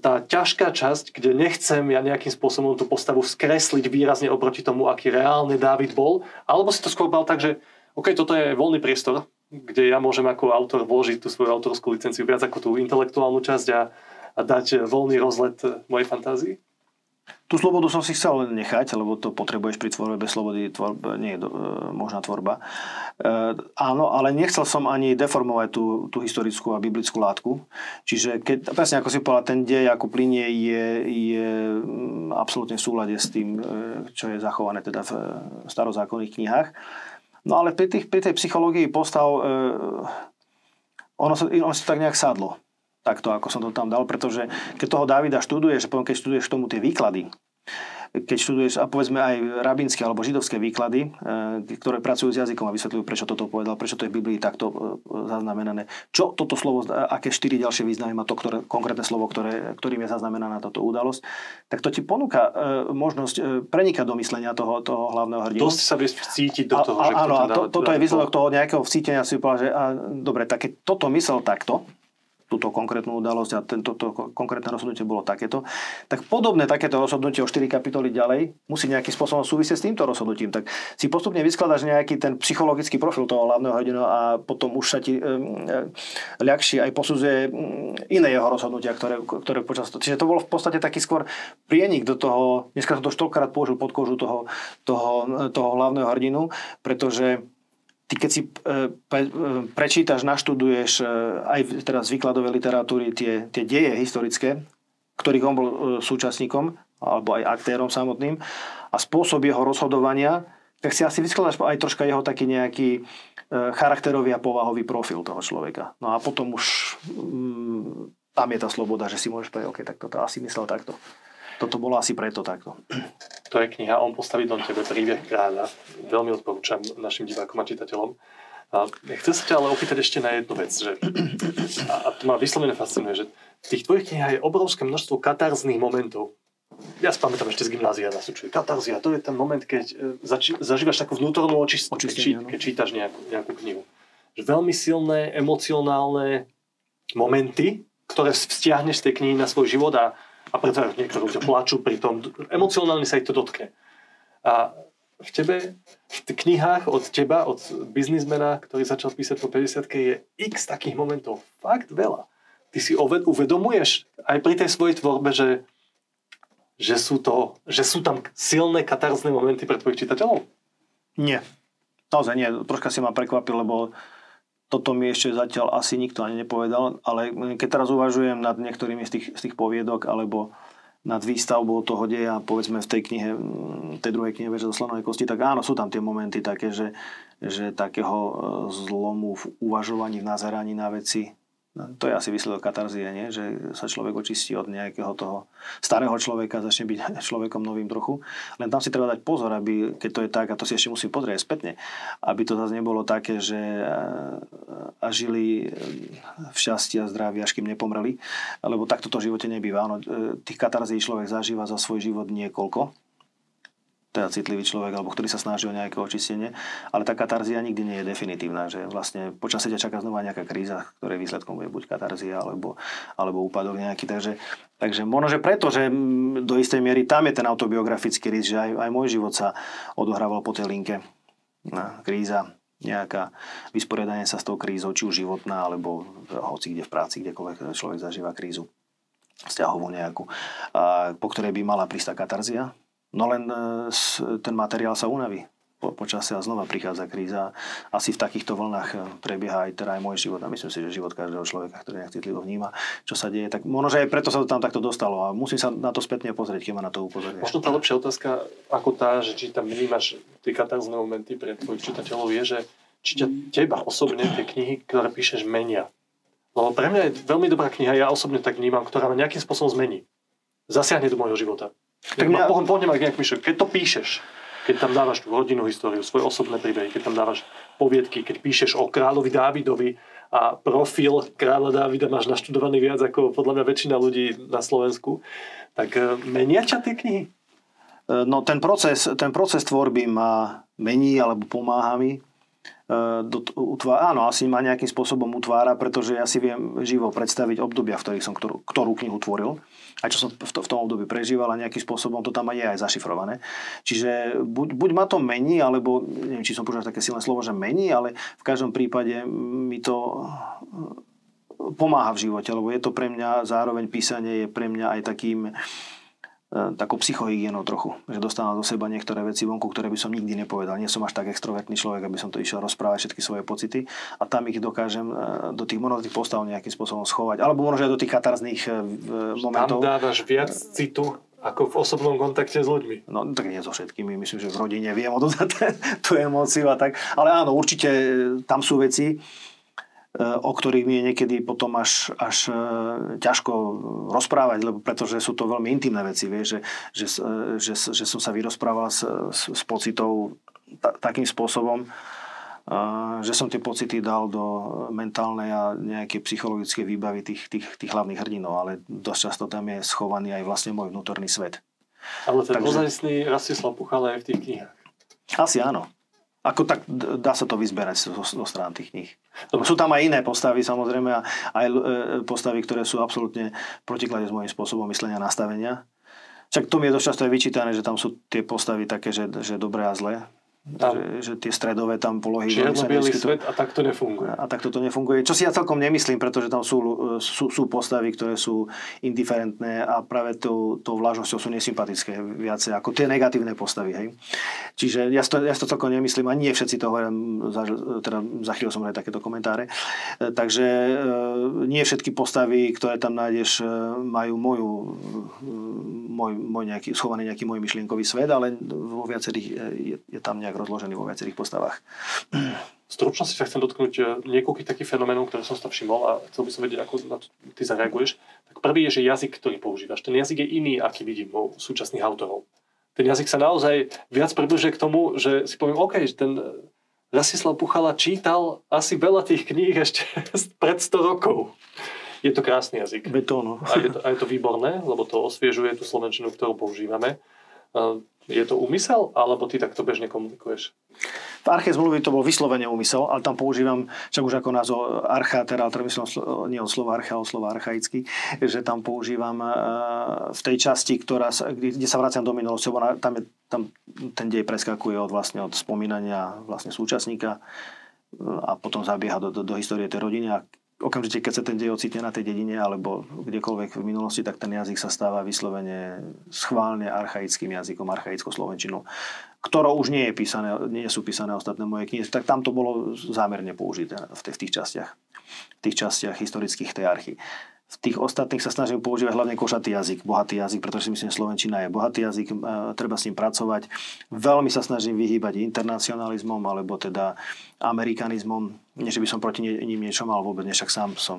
tá ťažká časť, kde nechcem ja nejakým spôsobom tú postavu skresliť výrazne oproti tomu, aký reálne Dávid bol? Alebo si to skôr bal tak, že OK, toto je voľný priestor, kde ja môžem ako autor vložiť tú svoju autorskú licenciu viac ako tú intelektuálnu časť a, a dať voľný rozlet mojej fantázii? Tú slobodu som si chcel len nechať, lebo to potrebuješ pri tvorbe, bez slobody tvorbe, nie je do, e, možná tvorba. E, áno, ale nechcel som ani deformovať tú, tú historickú a biblickú látku. Čiže, keď, presne ako si povedal, ten dej ako plinie je, je absolútne v súlade s tým, e, čo je zachované teda v starozákonných knihách. No ale pri, tých, pri tej psychológii postav e, ono, sa, ono sa tak nejak sadlo. Takto, ako som to tam dal, pretože keď toho Dávida študuješ, potom keď študuješ k tomu tie výklady, keď študuješ a povedzme aj rabínske alebo židovské výklady, e, ktoré pracujú s jazykom a vysvetľujú, prečo toto povedal, prečo to je v Biblii takto e, zaznamenané, čo toto slovo, aké štyri ďalšie významy má to ktoré, konkrétne slovo, ktoré, ktorým je zaznamenaná táto udalosť, tak to ti ponúka e, možnosť e, prenikať do myslenia toho, toho hlavného hrdinu. Dosť sa vieš vcítiť do toho, a, že áno, to to, toto je výsledok toho nejakého vcítenia, si povedal, že a, dobre, tak keď toto myslel takto, túto konkrétnu udalosť a tento konkrétne rozhodnutie bolo takéto, tak podobné takéto rozhodnutie o štyri kapitoly ďalej musí nejakým spôsobom súvisieť s týmto rozhodnutím. Tak si postupne vyskladáš nejaký ten psychologický profil toho hlavného hrdinu a potom už sa ti e, e, ľahšie aj posudzuje iné jeho rozhodnutia, ktoré, ktoré počas... Čiže to bolo v podstate taký skôr prienik do toho... Dneska som to štolkrát použil pod kožu toho, toho, toho hlavného hrdinu, pretože ty keď si prečítaš, naštuduješ aj teraz z výkladovej literatúry tie, tie deje historické, ktorých on bol súčasníkom alebo aj aktérom samotným a spôsob jeho rozhodovania, tak si asi vyskladáš aj troška jeho taký nejaký charakterový a povahový profil toho človeka. No a potom už mm, tam je tá sloboda, že si môžeš povedať, OK, tak toto asi myslel takto. Toto bolo asi preto takto. To je kniha On postaví dom tebe, príbeh kráľa. Veľmi odporúčam našim divákom a čitateľom. A chcem sa ťa ale opýtať ešte na jednu vec. Že, a to ma vyslovene fascinuje, že v tých tvojich knihách je obrovské množstvo katarzných momentov. Ja si pamätám ešte z gymnázia na súčuje. Katarzia, to je ten moment, keď zači- zažívaš takú vnútornú očistku, keď, keď čítaš nejakú, nejakú knihu. Že veľmi silné, emocionálne momenty, ktoré vzťahneš z tej knihy na svoj život a A preto niektorí ľudia plačú pri tom. Emocionálne sa ich to dotkne. A v tebe, v t- knihách od teba, od biznismena, ktorý začal písať po päťdesiatke, je x takých momentov. Fakt veľa. Ty si oved- uvedomuješ aj pri tej svojej tvorbe, že, že, sú to, že sú tam silné katarzné momenty pre tvojich čitateľov? Nie. Naozaj nie. Troška si ma prekvapil, lebo toto mi ešte zatiaľ asi nikto ani nepovedal, ale keď teraz uvažujem nad niektorými z tých, z tých poviedok alebo nad výstavbou toho deja, povedzme v tej knihe, tej druhej knihe Veža zo slanovej kosti, tak áno, sú tam tie momenty také, že, že takého zlomu v uvažovaní, v nazeraní na veci. To je asi výsledok katarzie, nie? Že sa človek očistí od nejakého toho starého človeka, začne byť človekom novým trochu. Len tam si treba dať pozor, aby, keď to je tak, a to si ešte musí pozrieť spätne, aby to zase nebolo také, že a žili v šťastí a zdraví, až kým nepomreli. Lebo takto to v živote nebýva. No, tých katarzí človek zažíva za svoj život niekoľko. Teda citlivý človek, alebo ktorý sa snaží o nejaké očistenie, ale tá katarzia nikdy nie je definitívna, že vlastne počasie ťa čaká znova nejaká kríza, ktorej výsledkom bude buď katarzia, alebo, alebo úpadok nejaký, takže, takže možno, že preto, že do istej miery tam je ten autobiografický risk, že aj, aj môj život sa odohrával po tej linke. Na, kríza, nejaká vysporiadanie sa s tou krízou, či už životná, alebo hoci kde v práci, kdekoľvek človek zažíva krízu, vzťahovú nejakú, po ktorej by mala prísť tá katarzia. No len ten materiál sa unaví. počasia znova prichádza kríza. Asi v takýchto vlnách prebieha aj teda aj môj život a myslím si, že život každého človeka, ktorý nejak citlivo vníma, čo sa deje, tak možno, že aj preto sa to tam takto dostalo a musím sa na to spätne pozrieť, keď ma na to upozorňuje. Možno tá lepšia otázka ako tá, že či tam vnímaš tie katarziové momenty pre tvojich čitateľov je, že či ťa, teba osobne tie knihy, ktoré píšeš, menia. Lebo pre mňa je veľmi dobrá kniha, ja osobne tak vnímam, ktorá ma nejakým spôsobom zmení. Zasiahne do môjho života. Tak mňa... pohľadne pohľadne ma nejak myšľa, keď to píšeš. Keď tam dávaš tú rodinnú históriu, svoje osobné príbehy, keď tam dávaš poviedky, keď píšeš o kráľovi Dávidovi a profil kráľa Dávida máš naštudovaný viac ako podľa mňa väčšina ľudí na Slovensku, tak menia ťa tie knihy? No ten proces, ten proces tvorby ma mení alebo pomáha mi. Do, utvá, áno, asi ma nejakým spôsobom utvára, pretože ja si viem živo predstaviť obdobia, v ktorých som ktorú, ktorú knihu tvoril a čo som v, to, v tom období prežíval a nejakým spôsobom to tam je aj zašifrované. Čiže buď, buď ma to mení, alebo neviem, či som použil také silné slovo, že mení, ale v každom prípade mi to pomáha v živote, lebo je to pre mňa zároveň písanie je pre mňa aj takým takou psychohygienou trochu, že dostávam do seba niektoré veci vonku, ktoré by som nikdy nepovedal. Nie som až tak extrovertný človek, aby som to išiel rozprávať všetky svoje pocity a tam ich dokážem do tých monotných postav nejakým spôsobom schovať. Alebo možno aj do tých katarzných momentov. Tam dávaš viac citu ako v osobnom kontakte s ľuďmi. No tak nie so všetkými, myslím, že v rodine viem odovzdať tú emóciu a tak. Ale áno, určite tam sú veci, o ktorých mi je niekedy potom až, až ťažko rozprávať, lebo pretože sú to veľmi intimné veci, vieš, že, že, že, že som sa vyrozprával s, s, s pocitov ta, takým spôsobom, že som tie pocity dal do mentálnej a nejakej psychologickej výbavy tých, tých, tých hlavných hrdinov, ale dosť často tam je schovaný aj vlastne môj vnútorný svet. Ale ten ozajstný Rastislav Puchala je v tých knihách. Asi áno. Ako tak dá sa to vyzberať zo strán tých kníh. Sú tam aj iné postavy samozrejme a aj postavy, ktoré sú absolútne v protiklade s môjim spôsobom myslenia a nastavenia. Však to mi je dosť často aj vyčítané, že tam sú tie postavy také, že, že dobré a zlé. Že, že tie stredové tam polohy... Čierno-bielý svet a takto nefunguje. A takto to nefunguje. Čo si ja celkom nemyslím, pretože tam sú, sú, sú postavy, ktoré sú indiferentné a práve tou, tou vlážnosťou sú nesympatické viacej ako tie negatívne postavy. Hej. Čiže ja to, ja to celkom nemyslím a nie všetci to hovorím, za, teda za chvíľu som aj takéto komentáre. Takže nie všetky postavy, ktoré tam nájdeš, majú moju, môj, môj nejaký, schovaný nejaký môj myšlienkový svet, ale vo viacerých je, je tam nejak rozložený vo viacerých postavách. V stručnosti sa chcem dotknúť niekoľkých takých fenoménov, ktoré som sa všimol a chcel by som vedieť, ako na to ty zareaguješ. Tak prvý je, že jazyk, ktorý používaš. Ten jazyk je iný, aký vidím u súčasných autorov. Ten jazyk sa naozaj viac približuje k tomu, že si poviem, OK, že ten Rastislav Puchala čítal asi veľa tých kníh ešte pred sto rokov. Je to krásny jazyk. Betónu. A, a je to výborné, lebo to osviežuje tú slovenčinu, ktorú používame. Je to úmysel, alebo ty takto bežne komunikuješ? V Arche zmluvy to bol vyslovene úmysel, ale tam používam, však už ako názov archa, teda, ale myslím, nie od slova archa, od slova archaicky, že tam používam v tej časti, ktorá, kde sa vraciam do minulosti, tam, je, tam ten dej preskakuje od, vlastne, od spomínania vlastne súčasníka a potom zabieha do, do, do histórie tej rodiny a okamžite, keď sa ten dej ocitne na tej dedine alebo kdekoľvek v minulosti, tak ten jazyk sa stáva vyslovene schválne archaickým jazykom, archaickou slovenčinou, ktorou už nie, je písané, nie sú písané ostatné moje knihy. Tak tam to bolo zámerne použité v tých častiach, v tých častiach historických tej archy. V tých ostatných sa snažím používať hlavne košatý jazyk, bohatý jazyk, pretože si myslím, že slovenčina je bohatý jazyk, treba s ním pracovať. Veľmi sa snažím vyhýbať internacionalizmom, alebo teda amerikanizmom. Nie, že by som proti ním niečo mal vôbec, však sám som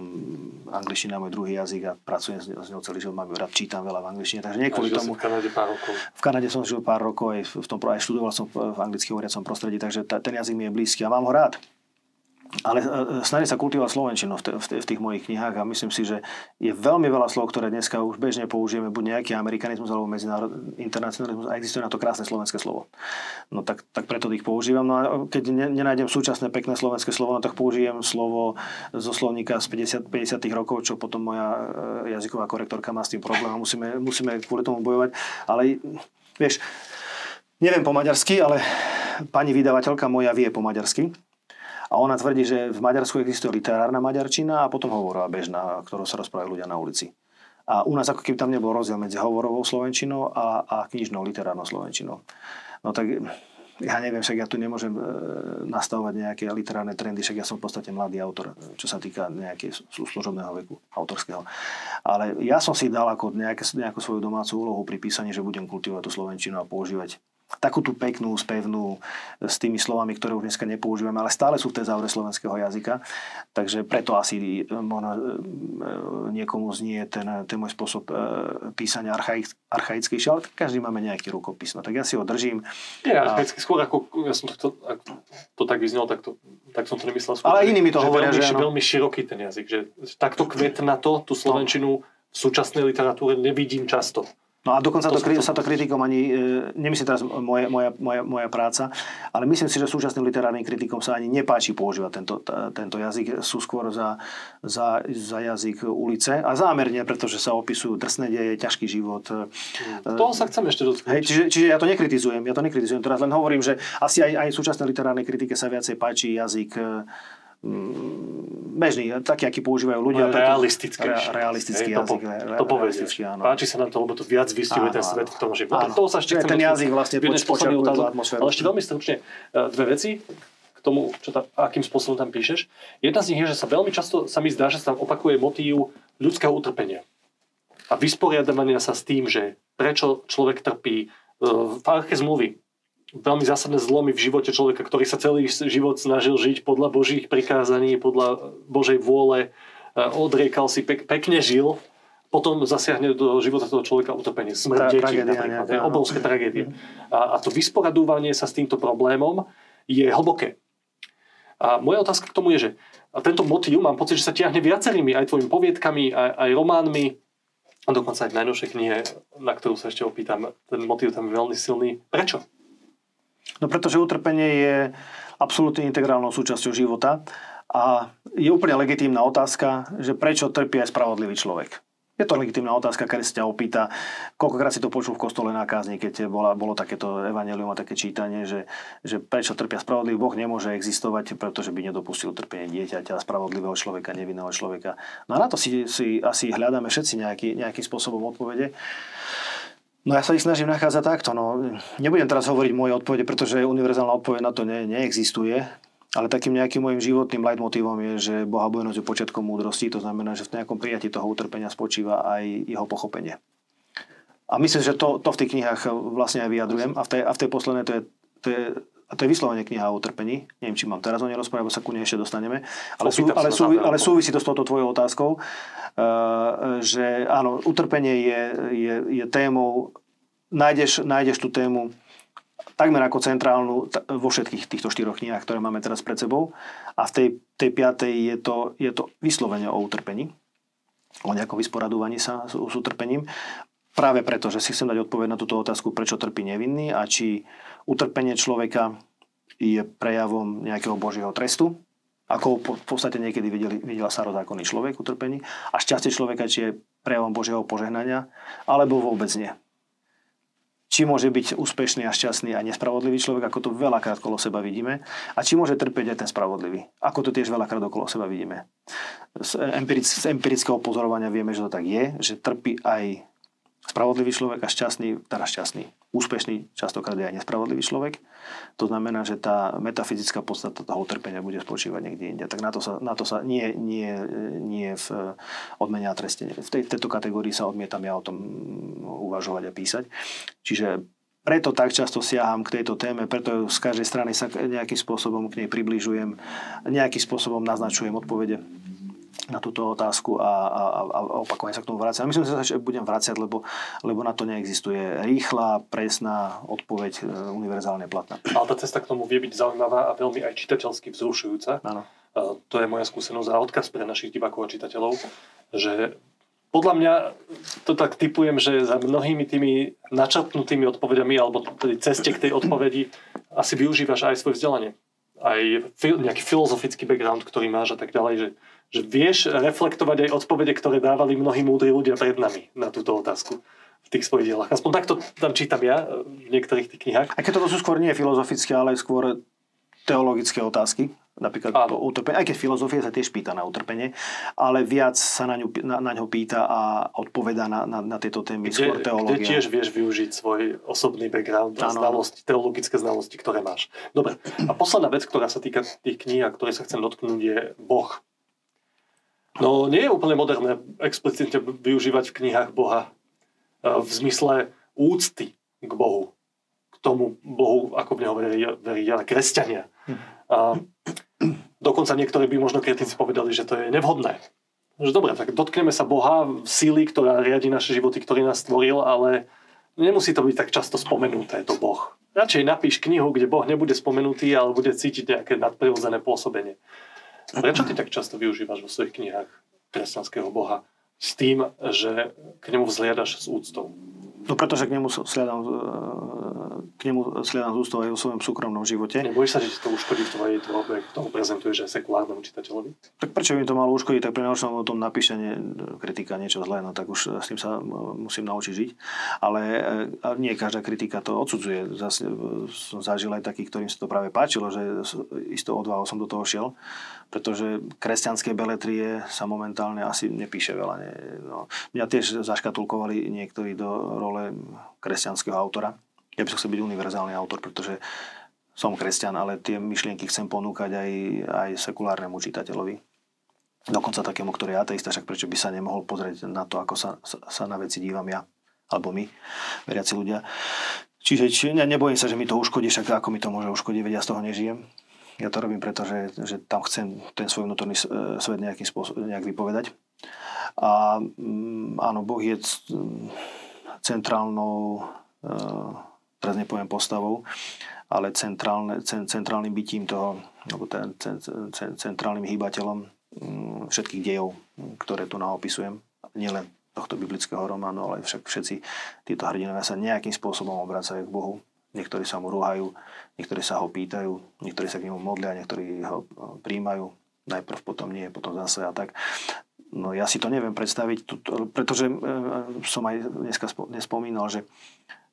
angličtina, môj druhý jazyk a pracujem s ňou celý život, mám rád, čítam veľa v angličtine, takže nie kvôli tomu. V Kanade pár rokov. V Kanade som žil pár rokov, aj v tom aj študoval som v anglicky hovoriacom prostredí, takže ten jazyk mi je blízky a mám ho rád. Ale snažím sa kultivovať slovenčinu v tých mojich knihách a myslím si, že je veľmi veľa slov, ktoré dneska už bežne použijeme, buď nejaký amerikanizmus alebo medzinárodný internacionalizmus a existuje na to krásne slovenské slovo. No tak, tak preto ich používam. No a keď nenájdem súčasné pekné slovenské slovo, no tak použijem slovo zo slovníka z päťdesiatych rokov, čo potom moja jazyková korektorka má s tým problém a musíme, musíme kvôli tomu bojovať. Ale vieš, neviem po maďarsky, ale pani vydavateľka moja vie po maďarsky. A ona tvrdí, že v Maďarsku existuje literárna maďarčina a potom hovorová bežná, ktorou sa rozprávajú ľudia na ulici. A u nás ako keby tam nebol rozdiel medzi hovorovou slovenčinou a, a knižnou literárnou slovenčinou. No tak Ja neviem, však ja tu nemôžem nastavovať nejaké literárne trendy, však ja som v podstate mladý autor, čo sa týka nejakého služobného veku, autorského. Ale ja som si dal ako nejaké, nejakú svoju domácu úlohu pri písaní, že budem kultivovať tú slovenčinu a používať takú tú peknú, spevnú, s tými slovami, ktoré už dneska nepoužívame, ale stále sú v tezaure slovenského jazyka. Takže preto asi možno niekomu znie ten, ten môj spôsob písania archaick, archaickejšie, ale každý máme nejaký rukopis. No, tak ja si ho držím. Nie, archaický skôr, ako ja som to, to tak vyznel, tak, to, tak som to nemyslel skôr. Ale iní mi to že hovoria, veľmi, že veľmi široký ten jazyk, že takto kvetnato tú slovenčinu v súčasnej literatúre nevidím často. No a dokonca to, to, sa to kritikom ani, nemyslím teraz moja, moja, moja, moja práca, ale myslím si, že súčasným literárnym kritikom sa ani nepáči používať tento, tento jazyk. Sú skôr za, za, za jazyk ulice a zámerne, pretože sa opisujú drsné deje, ťažký život. Toho sa chcem ešte dotknúť. Hej, čiže, čiže ja to nekritizujem, ja to nekritizujem. Teraz len hovorím, že asi aj, aj v súčasnej literárnej kritike sa viacej páči jazyk bežný, taký, aký používajú ľudia. Realistický. Re, realistický je, jazyk. To, po, to povedz. Páči sa nám to, lebo to viac vystihuje ten svet v tom, že toho sa ešte chcem. Ten jazyk vlastne počerpuje tú atmosféru. Ale ešte veľmi stručne dve veci k tomu, čo tam, akým spôsobom tam píšeš. Jedna z nich je, že sa veľmi často sa mi zdá, že sa tam opakuje motív ľudského utrpenia. A vysporiadavania sa s tým, že prečo človek trpí. V Arche zmluvy veľmi zásadné zlomy v živote človeka, ktorý sa celý život snažil žiť podľa Božích prikázaní, podľa Božej vôle, odriekal si, pek, pekne žil, potom zasiahne do života toho človeka utrpenie, smrť detí napríklad, je obrovské tragédie. A, a to vysporadúvanie sa s týmto problémom je hlboké. A moja otázka k tomu je, že a tento motív mám pocit, že sa tiahne viacerými aj tvojimi poviedkami, aj, aj románmi, a dokonca aj v najnovšej knihe, na ktorú sa ešte opýtam, ten motív tam je veľmi silný. Prečo? No pretože utrpenie je absolútne integrálnou súčasťou života a je úplne legitímna otázka, že prečo trpí aj spravodlivý človek. Je to legitímna otázka, keď si ťa opýta, koľkokrát si to počul v kostole na kázni, keď bola, bolo takéto evanjelium a také čítanie, že, že prečo trpia spravodlivý, Boh nemôže existovať, pretože by nedopustil utrpenie dieťaťa, spravodlivého človeka, nevinného človeka. No a na to si, si asi hľadáme všetci nejaký, nejakým spôsobom odpovede. No ja sa ich snažím nachádzať takto. No, nebudem teraz hovoriť moje odpovede, pretože univerzálna odpoveď na to ne, neexistuje. Ale takým nejakým môjim životným leitmotívom je, že Boha bojnosť je počiatkom múdrosti. To znamená, že v nejakom prijatí toho utrpenia spočíva aj jeho pochopenie. A myslím, že to, to v tých knihách vlastne aj vyjadrujem. A v tej, a v tej poslednej to je, to je, a to je vyslovene kniha o utrpení. Neviem, či mám teraz o nej rozprávať, bo sa ku nej ešte dostaneme. Ale, sú, ale, sú, ale súvisí to s touto tvojou otázkou. Uh, že áno, utrpenie je, je, je témou, nájdeš, nájdeš tú tému takmer ako centrálnu t- vo všetkých týchto štyroch knihách, ktoré máme teraz pred sebou, a v tej, tej piatej je to, je to vyslovene o utrpení, o nejakom vysporadúvaní sa s, s utrpením, práve preto, že si chcem dať odpoveď na túto otázku, prečo trpí nevinný a či utrpenie človeka je prejavom nejakého Božieho trestu, ako v podstate niekedy videli, videla starozákonný človek utrpení, a šťastie človeka, či je prejavom Božieho požehnania, alebo vôbec nie. Či môže byť úspešný a šťastný a nespravodlivý človek, ako to veľakrát okolo seba vidíme, a či môže trpieť aj ten spravodlivý, ako to tiež veľakrát okolo seba vidíme. Z, empiric, z empirického pozorovania vieme, že to tak je, že trpí aj spravodlivý človek a šťastný, teda šťastný, úspešný, častokrát je aj nespravodlivý človek. To znamená, že tá metafyzická podstata toho utrpenia bude spočívať niekde inde. Tak na to sa, na to sa nie, nie, nie v odmene a treste. V tej, tejto kategórii sa odmietam ja o tom uvažovať a písať. Čiže preto tak často siaham k tejto téme, preto z každej strany sa nejakým spôsobom k nej približujem, nejakým spôsobom naznačujem odpovede na túto otázku a, a, a opakovane sa k tomu vraciam. Myslím si, že sa budem vraciať, lebo, lebo na to neexistuje rýchla, presná odpoveď, univerzálne platná. Ale tá cesta k tomu vie byť zaujímavá a veľmi aj čitateľsky vzrušujúca. Áno. To je moja skúsenosť a odkaz pre našich divákov a čitateľov, že podľa mňa to tak tipujem, že za mnohými tými načrtnutými odpovediami alebo ceste k tej odpovedi asi využívaš aj svoje vzdelanie. Aj nejaký filozofický background, ktorý máš a tak ďalej, že, že vieš reflektovať aj odpovede, ktoré dávali mnohí múdri ľudia pred nami na túto otázku v tých svojich dielach. Aspoň takto tam čítam ja v niektorých tých knihách. A keď toto sú skôr nie filozofické, ale skôr teologické otázky, napríklad o utrpenie, aj keď filozofia sa tiež pýta na utrpenie, ale viac sa na, ňu, na, na ňo pýta a odpovedá na, na, na tieto témy, kde, skôr teológia. Kde tiež vieš využiť svoj osobný background a znalosti, teologické znalosti, ktoré máš. Dobre, a posledná vec, ktorá sa týka tých kníh, a ktoré sa chcem dotknúť, je Boh. No, nie je úplne moderné explicitne využívať v knihách Boha v zmysle úcty k Bohu, k tomu Bohu, ako v neho verí, verí kresťania. A dokonca niektorí by možno kritici povedali, že to je nevhodné. Že dobre, tak dotkneme sa Boha, síly, ktorá riadi naše životy, ktorý nás stvoril, ale nemusí to byť tak často spomenuté, to Boh. Radšej napíš knihu, kde Boh nebude spomenutý, ale bude cítiť nejaké nadprirodzené pôsobenie. Prečo ty tak často využívaš vo svojich knihách kresťanského Boha s tým, že k nemu vzhliadaš s úctou? No pretože k nemu sliadám, k nemu sliadám z ústov aj vo svojom súkromnom živote. Nebojíš sa, že ti to uškodí v tvojej tvorbe, ktorú prezentuješ aj sekulárnemu čitateľovi? Tak prečo mi to malo uškodiť? Tak pri naučnom o tom napíše kritika niečo zlé, no tak už s tým sa musím naučiť žiť. Ale nie každá kritika to odsudzuje. Zase som zažil aj takých, ktorým sa to práve páčilo, že istou odvahou som do toho šiel, pretože kresťanské beletrie sa momentálne asi nepíše veľa. Ne? No. Mňa tiež zaškatulkovali niektorí do role kresťanského autora. Ja by som chcel byť univerzálny autor, pretože som kresťan, ale tie myšlienky chcem ponúkať aj, aj sekulárnemu čitateľovi. Dokonca takému, ktorý je ateista, však prečo by sa nemohol pozrieť na to, ako sa, sa na veci dívam ja, alebo my, veriaci ľudia. Čiže či, ne, nebojím sa, že mi to uškodí, však ako mi to môže uškodiť, veď ja z toho nežijem. Ja to robím preto, že, že tam chcem ten svoj vnútorný svet nejakým spôsobom nejak vypovedať. A mm, áno, Boh je c- centrálnou, e, teraz nepoviem postavou, ale centrálne, cen, centrálnym bytím toho, alebo ten, cen, cen, centrálnym hýbateľom mm, všetkých dejov, ktoré tu naopisujem. Nielen tohto biblického románu, ale však všetci títo hrdinovia sa nejakým spôsobom obracajú k Bohu. Niektorí sa mu rúhajú, niektorí sa ho pýtajú, niektorí sa k nemu modlia, niektorí ho príjmajú. Najprv, potom nie, potom zase a tak. No ja si to neviem predstaviť, pretože som aj dneska nespomínal, že,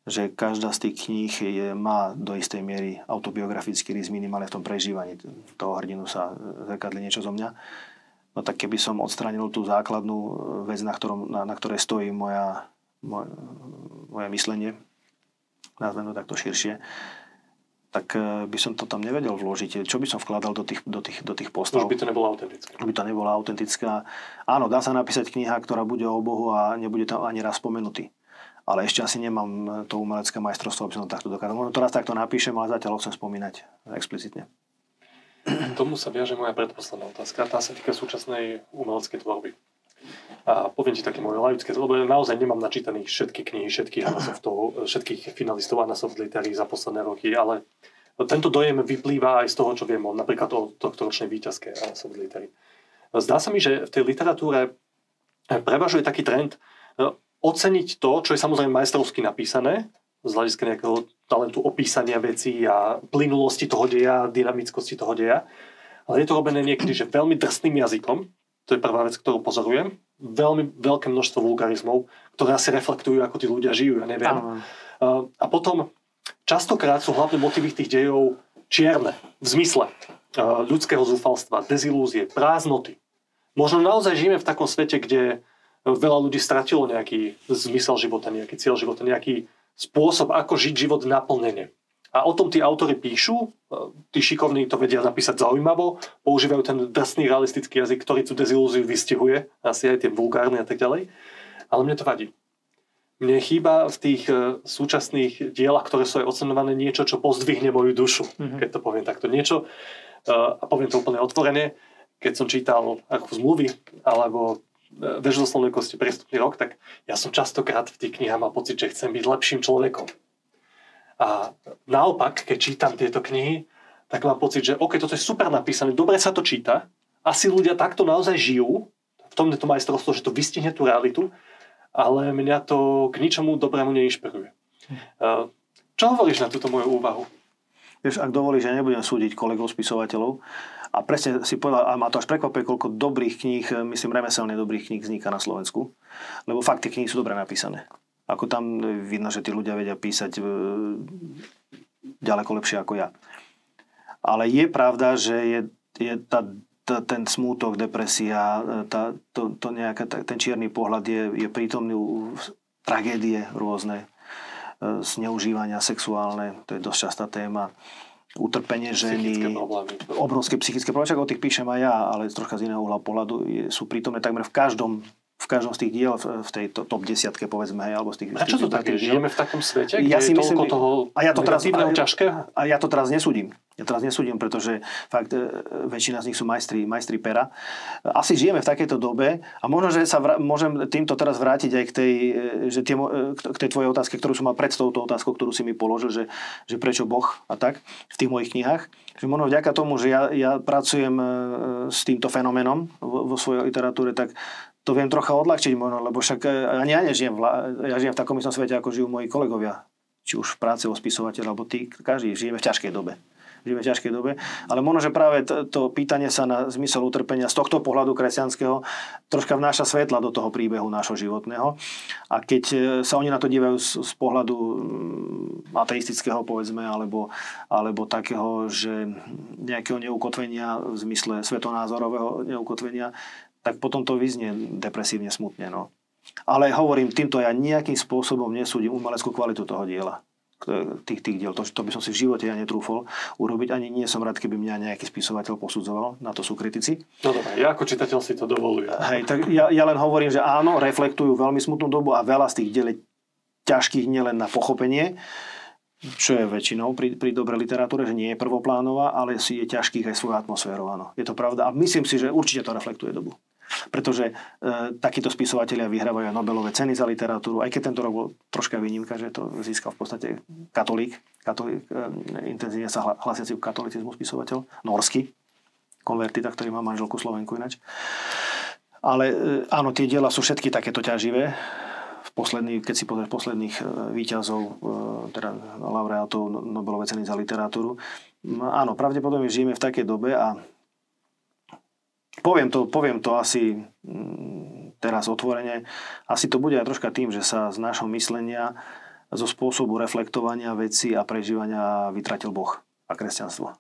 že každá z tých kníh je, má do istej miery autobiografický rys, minimálne v tom prežívaní toho hrdinu sa zrkadlí niečo zo mňa. No tak keby som odstránil tú základnú vec, na, ktorom, na, na ktorej stojí moja, moje, moje myslenie, nazvem to takto širšie, tak by som to tam nevedel vložiť. Čo by som vkladal do tých, do tých, do tých postav? Už by to nebola autentická. By to nebola autentická. Áno, dá sa napísať kniha, ktorá bude o Bohu a nebude tam ani raz spomenutý. Ale ešte asi nemám to umelecké majstrovstvo, aby som to takto dokázal. Možno to raz takto napíšem, ale zatiaľ ho chcem spomínať explicitne. K tomu sa viaže moja predposledná otázka. Tá sa týka súčasnej umeleckej tvorby. A poviem ti také moje laické, lebo naozaj nemám načítaných všetky knihy, všetkých Anasoftov, všetkých finalistov Anasoft Litery za posledné roky, ale tento dojem vyplýva aj z toho, čo viem, napríklad o tohtoročnej víťazke Anasoft Litery. Zdá sa mi, že v tej literatúre prevažuje taký trend oceniť to, čo je samozrejme majstrovsky napísané, z hľadiska nejakého talentu opísania vecí a plynulosti toho deja, dynamickosti toho deja, ale je to robené niekedy, že veľmi drsným jazykom. To je prvá vec, ktorú pozorujem. Veľmi veľké množstvo vulgarizmov, ktoré asi reflektujú, ako tí ľudia žijú, ja neviem. Aha. A potom častokrát sú hlavné motivy tých dejov čierne, v zmysle ľudského zúfalstva, dezilúzie, prázdnoty. Možno naozaj žijeme v takom svete, kde veľa ľudí stratilo nejaký zmysel života, nejaký cieľ života, nejaký spôsob, ako žiť život naplnene. A o tom tí autori píšu, tí šikovní to vedia napísať zaujímavo, používajú ten drsný realistický jazyk, ktorý tú dezilúziu vystihuje, asi aj tie vulgárne a tak ďalej. Ale mne to vadí. Mne chýba v tých súčasných dielach, ktoré sú aj ocenované, niečo, čo pozdvihne moju dušu, mm-hmm. keď to poviem takto. Niečo, a poviem to úplne otvorene, keď som čítal Archu zmluvy, alebo Vežu zo slanovej kosti, Prístupný rok, tak ja som častokrát v tých knihách mal pocit, že chcem byť lepším človekom. A naopak, keď čítam tieto knihy, tak mám pocit, že OK, toto je super napísané, dobre sa to číta, asi ľudia takto naozaj žijú, v tom je to majstrovstvo, že to vystihne tú realitu, ale mňa to k ničomu dobrému neinšpiruje. Čo hovoríš na túto moju úvahu? Vieš, ak dovolíš, ja nebudem súdiť kolegov spisovateľov. A presne si povedal, a ma to až prekvapuje, koľko dobrých kníh, myslím, remeselne dobrých kníh vzniká na Slovensku, lebo fakt tie knihy sú dobre napísané. Ako tam vidno, že tí ľudia vedia písať ďaleko lepšie ako ja. Ale je pravda, že je je tá, tá, ten smútok, depresia, tá, to, to nejaká, ten čierny pohľad je, je prítomný u tragédie rôzne, zneužívania sexuálne, to je dosť častá téma, utrpenie ženy, obrovské psychické problémy, o tých píšem aj ja, ale troška z iného uhla pohľadu, je, sú prítomné takmer v každom v každom z tých diel, v tej top desiatke povedzme, hej, alebo z tých... A čo to také? Žijeme v takom svete, kde ja si je myslím, toľko toho a ja to teraz, negatívneho ťažkého? A ja to teraz nesúdim. Ja teraz nesúdim, pretože fakt väčšina z nich sú majstri, majstri pera. Asi žijeme v takejto dobe a možno, že sa vr- môžem týmto teraz vrátiť aj k tej, že tie, k tej tvojej otázke, ktorú som mal pred touto otázkou, ktorú si mi položil, že, že prečo Boh a tak v tých mojich knihách. Že možno vďaka tomu, že ja, ja pracujem s týmto fenoménom vo, vo svojej literatúre, tak to viem trocha odľahčiť možno, lebo však ani ja nežijem, ja žijem v takom istom svete, ako žijú moji kolegovia. Či už v práci o spisovateľ, alebo tí, každý, žijeme v ťažkej dobe. Žijeme v ťažkej dobe, ale možno, že práve to pýtanie sa na zmysel utrpenia z tohto pohľadu kresťanského troška vnáša svetla do toho príbehu nášho životného. A keď sa oni na to dívajú z, z pohľadu ateistického, povedzme, alebo, alebo takého, že nejakého neukotvenia v zmysle svetonázorového neukotvenia, tak potom to vyznie depresívne, smutne. No. Ale hovorím, týmto ja nejakým spôsobom nesúdim umeleckú kvalitu toho diela. Tých, tých diel. To, to by som si v živote ja netrúfol urobiť. Ani nie som rád, keby mňa nejaký spisovateľ posudzoval. Na to sú kritici. No dobre, ja ako čitateľ si to dovolujem. Hej, tak ja, ja len hovorím, že áno, reflektujú veľmi smutnú dobu a veľa z tých diel je ťažkých nielen na pochopenie, čo je väčšinou pri, pri dobrej literatúre, že nie je prvoplánová, ale si je ťažkých aj svoju atmosféru, áno. Je to pravda a myslím si, že určite to reflektuje dobu. Pretože e, takíto spisovatelia vyhrávajú aj Nobelové ceny za literatúru, aj keď tento rok bol troška výnimka, že to získal v podstate katolík, katolík e, intenzívne sa hlasiaci v katolicizmu spisovateľ, norský, konvertita, ktorý má manželku Slovenku inač. Ale e, áno, tie diela sú všetky takéto ťaživé. V posledný, keď si pozrieš posledných výťazov, teda laureátov Nobelovej ceny za literatúru. Áno, pravdepodobne žijeme v takej dobe a poviem to, poviem to asi teraz otvorene, asi to bude aj troška tým, že sa z nášho myslenia, zo spôsobu reflektovania vecí a prežívania vytratil Boh a kresťanstvo.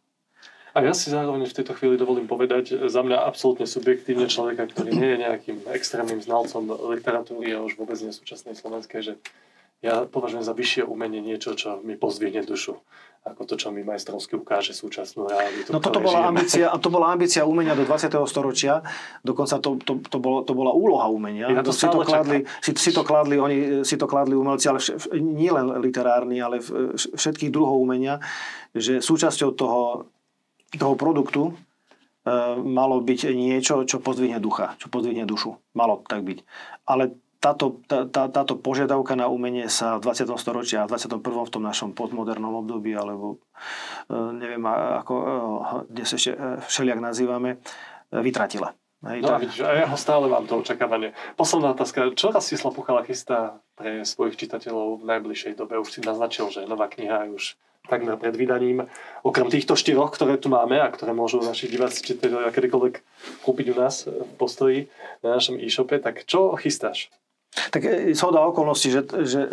A ja si zároveň v tejto chvíli dovolím povedať, za mňa absolútne subjektívne človeka, ktorý nie je nejakým extrémnym znalcom literatúry a už vôbec nie súčasnej slovenskej, že ja považujem za vyššie umenie niečo, čo mi pozdvihne dušu, ako to, čo mi majstrovsky ukáže súčasnú realitu. No toto bola ambícia, to bola ambícia umenia do dvadsiateho storočia, dokonca to, to, to, bolo, to bola úloha umenia. Ja to si, to kladli, si, si, to kladli, oni, si to kladli umelci, ale vš, nie len literárni, ale v, všetkých druhov umenia, že súčasťou toho toho produktu e, malo byť niečo, čo pozdvihne ducha, čo pozdvihne dušu. Malo tak byť. Ale táto, tá, tá, táto požiadavka na umenie sa v dvadsiatom storočí a v dvadsiatom prvom v tom našom postmodernom období, alebo e, neviem, ako e, dnes ešte e, všeliak nazývame, e, vytratila. Hej, no tak. A vidíš, ja ho stále mám to očakávanie. Posledná otázka. Čo Rastislav Puchala chystá pre svojich čitateľov v najbližšej dobe? Už si naznačil, že nová kniha je už takmer pred vydaním. Okrem týchto štyroch, ktoré tu máme a ktoré môžu naši diváci čitatelia kedykoľvek kúpiť u nás v Postoji na našom e-shope, tak čo chystáš? Tak zhoda okolností, že, že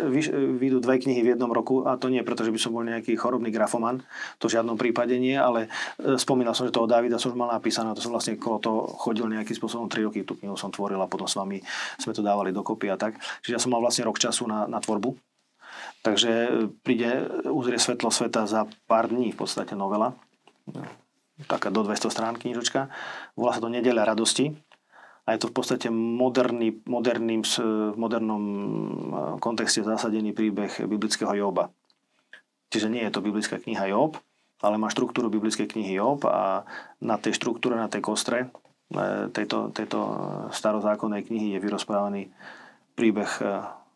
vyjdú dve knihy v jednom roku a to nie preto, že by som bol nejaký chorobný grafoman, to v žiadnom prípade nie, ale spomínal som, že toho Davida som už mal napísané, to som vlastne kolo toho chodil nejakým spôsobom, tri roky tú knihu som tvoril a potom s vami sme to dávali dokopy a tak. Čiže ja som mal vlastne rok času na, na tvorbu. Takže príde, uzrie svetlo sveta za pár dní v podstate novela. Taká do dvesto strán knižočka. Volá sa to Nedeľa radosti. A je to v podstate moderný, moderným, v modernom kontexte zasadený príbeh biblického Jóba. Čiže nie je to biblická kniha Jób, ale má štruktúru biblickej knihy Jób a na tej štruktúre, na tej kostre tejto, tejto starozákonnej knihy je vyrozprávaný príbeh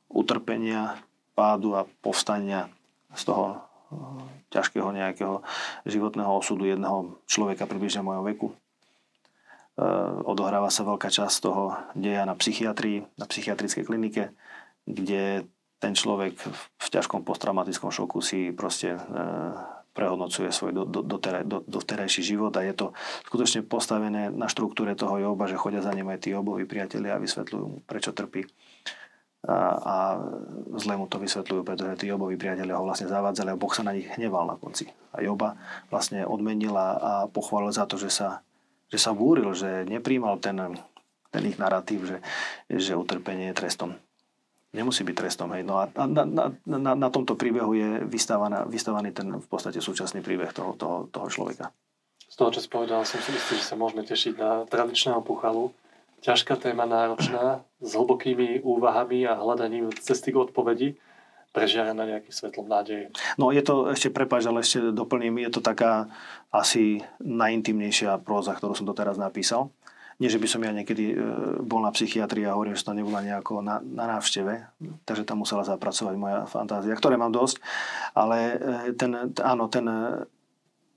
utrpenia, pádu a povstania z toho ťažkého nejakého životného osudu jedného človeka približne mojho veku. Odohráva sa veľká časť toho deja na psychiatrii, na psychiatrickej klinike, kde ten človek v ťažkom posttraumatickom šoku si proste prehodnocuje svoj doterajší život a je to skutočne postavené na štruktúre toho Jóba, že chodia za ním aj tí Jóbovi priatelia a vysvetľujú mu, prečo trpí. A, a zle mu to vysvetľujú, pretože tí Jóbovi priatelia ho vlastne zavádzali a Boh sa na nich hneval na konci. A Jóba vlastne odmenil a pochválil za to, že sa že sa búril, že nepríjmal ten, ten ich narratív, že, že utrpenie je trestom. Nemusí byť trestom. Hej. No a na, na, na, na tomto príbehu je vystavaný ten v podstate súčasný príbeh toho, toho, toho človeka. Z toho, čo si povedal, som si istý, že sa môžeme tešiť na tradičného Puchalu. Ťažká téma, náročná, s hlbokými úvahami a hľadaním cesty k odpovedi, prežiarená nejakým svetlom nádeje. No je to, ešte prepáč, ale ešte doplním, je to taká asi najintimnejšia próza, ktorú som doteraz napísal. Nie, že by som ja niekedy bol na psychiatrii a hovorím, že to nebola nejako na, na návšteve, takže tam musela zapracovať moja fantázia, ktoré mám dosť, ale ten, áno, ten...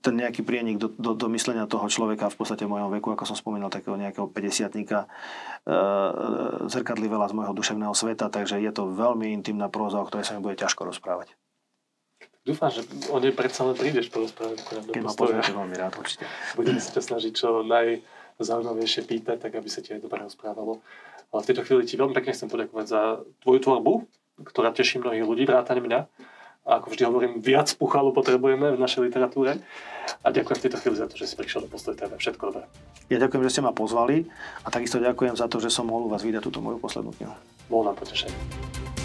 ten nejaký prienik do, do, do myslenia toho človeka v podstate v mojom veku, ako som spomínal, takého nejakého päťdesiatnika, e, zrkadlí veľa z môjho duševného sveta, takže je to veľmi intimná próza, o ktorej sa mi bude ťažko rozprávať. Dúfam, že o nej predsa len prídeš porozprávať. Keď ma poznáte, veľmi rád, určite. Budem sa snažiť čo najzaujímavejšie pýtať, tak aby sa ti aj dobre rozprávalo. Ale v tejto chvíli ti veľmi pekne chcem poďakovať za tvoju tvorbu, ktorá teší mnohých ľudí, vrátane mňa. A ako vždy hovorím, viac Puchalu potrebujeme v našej literatúre. A ďakujem v tejto chvíli za to, že si prišiel do Postoj té vé. Všetko dobré. Ja ďakujem, že ste ma pozvali a takisto ďakujem za to, že som mohol u vás vydať túto moju poslednú knihu. Bolo nám potešenie.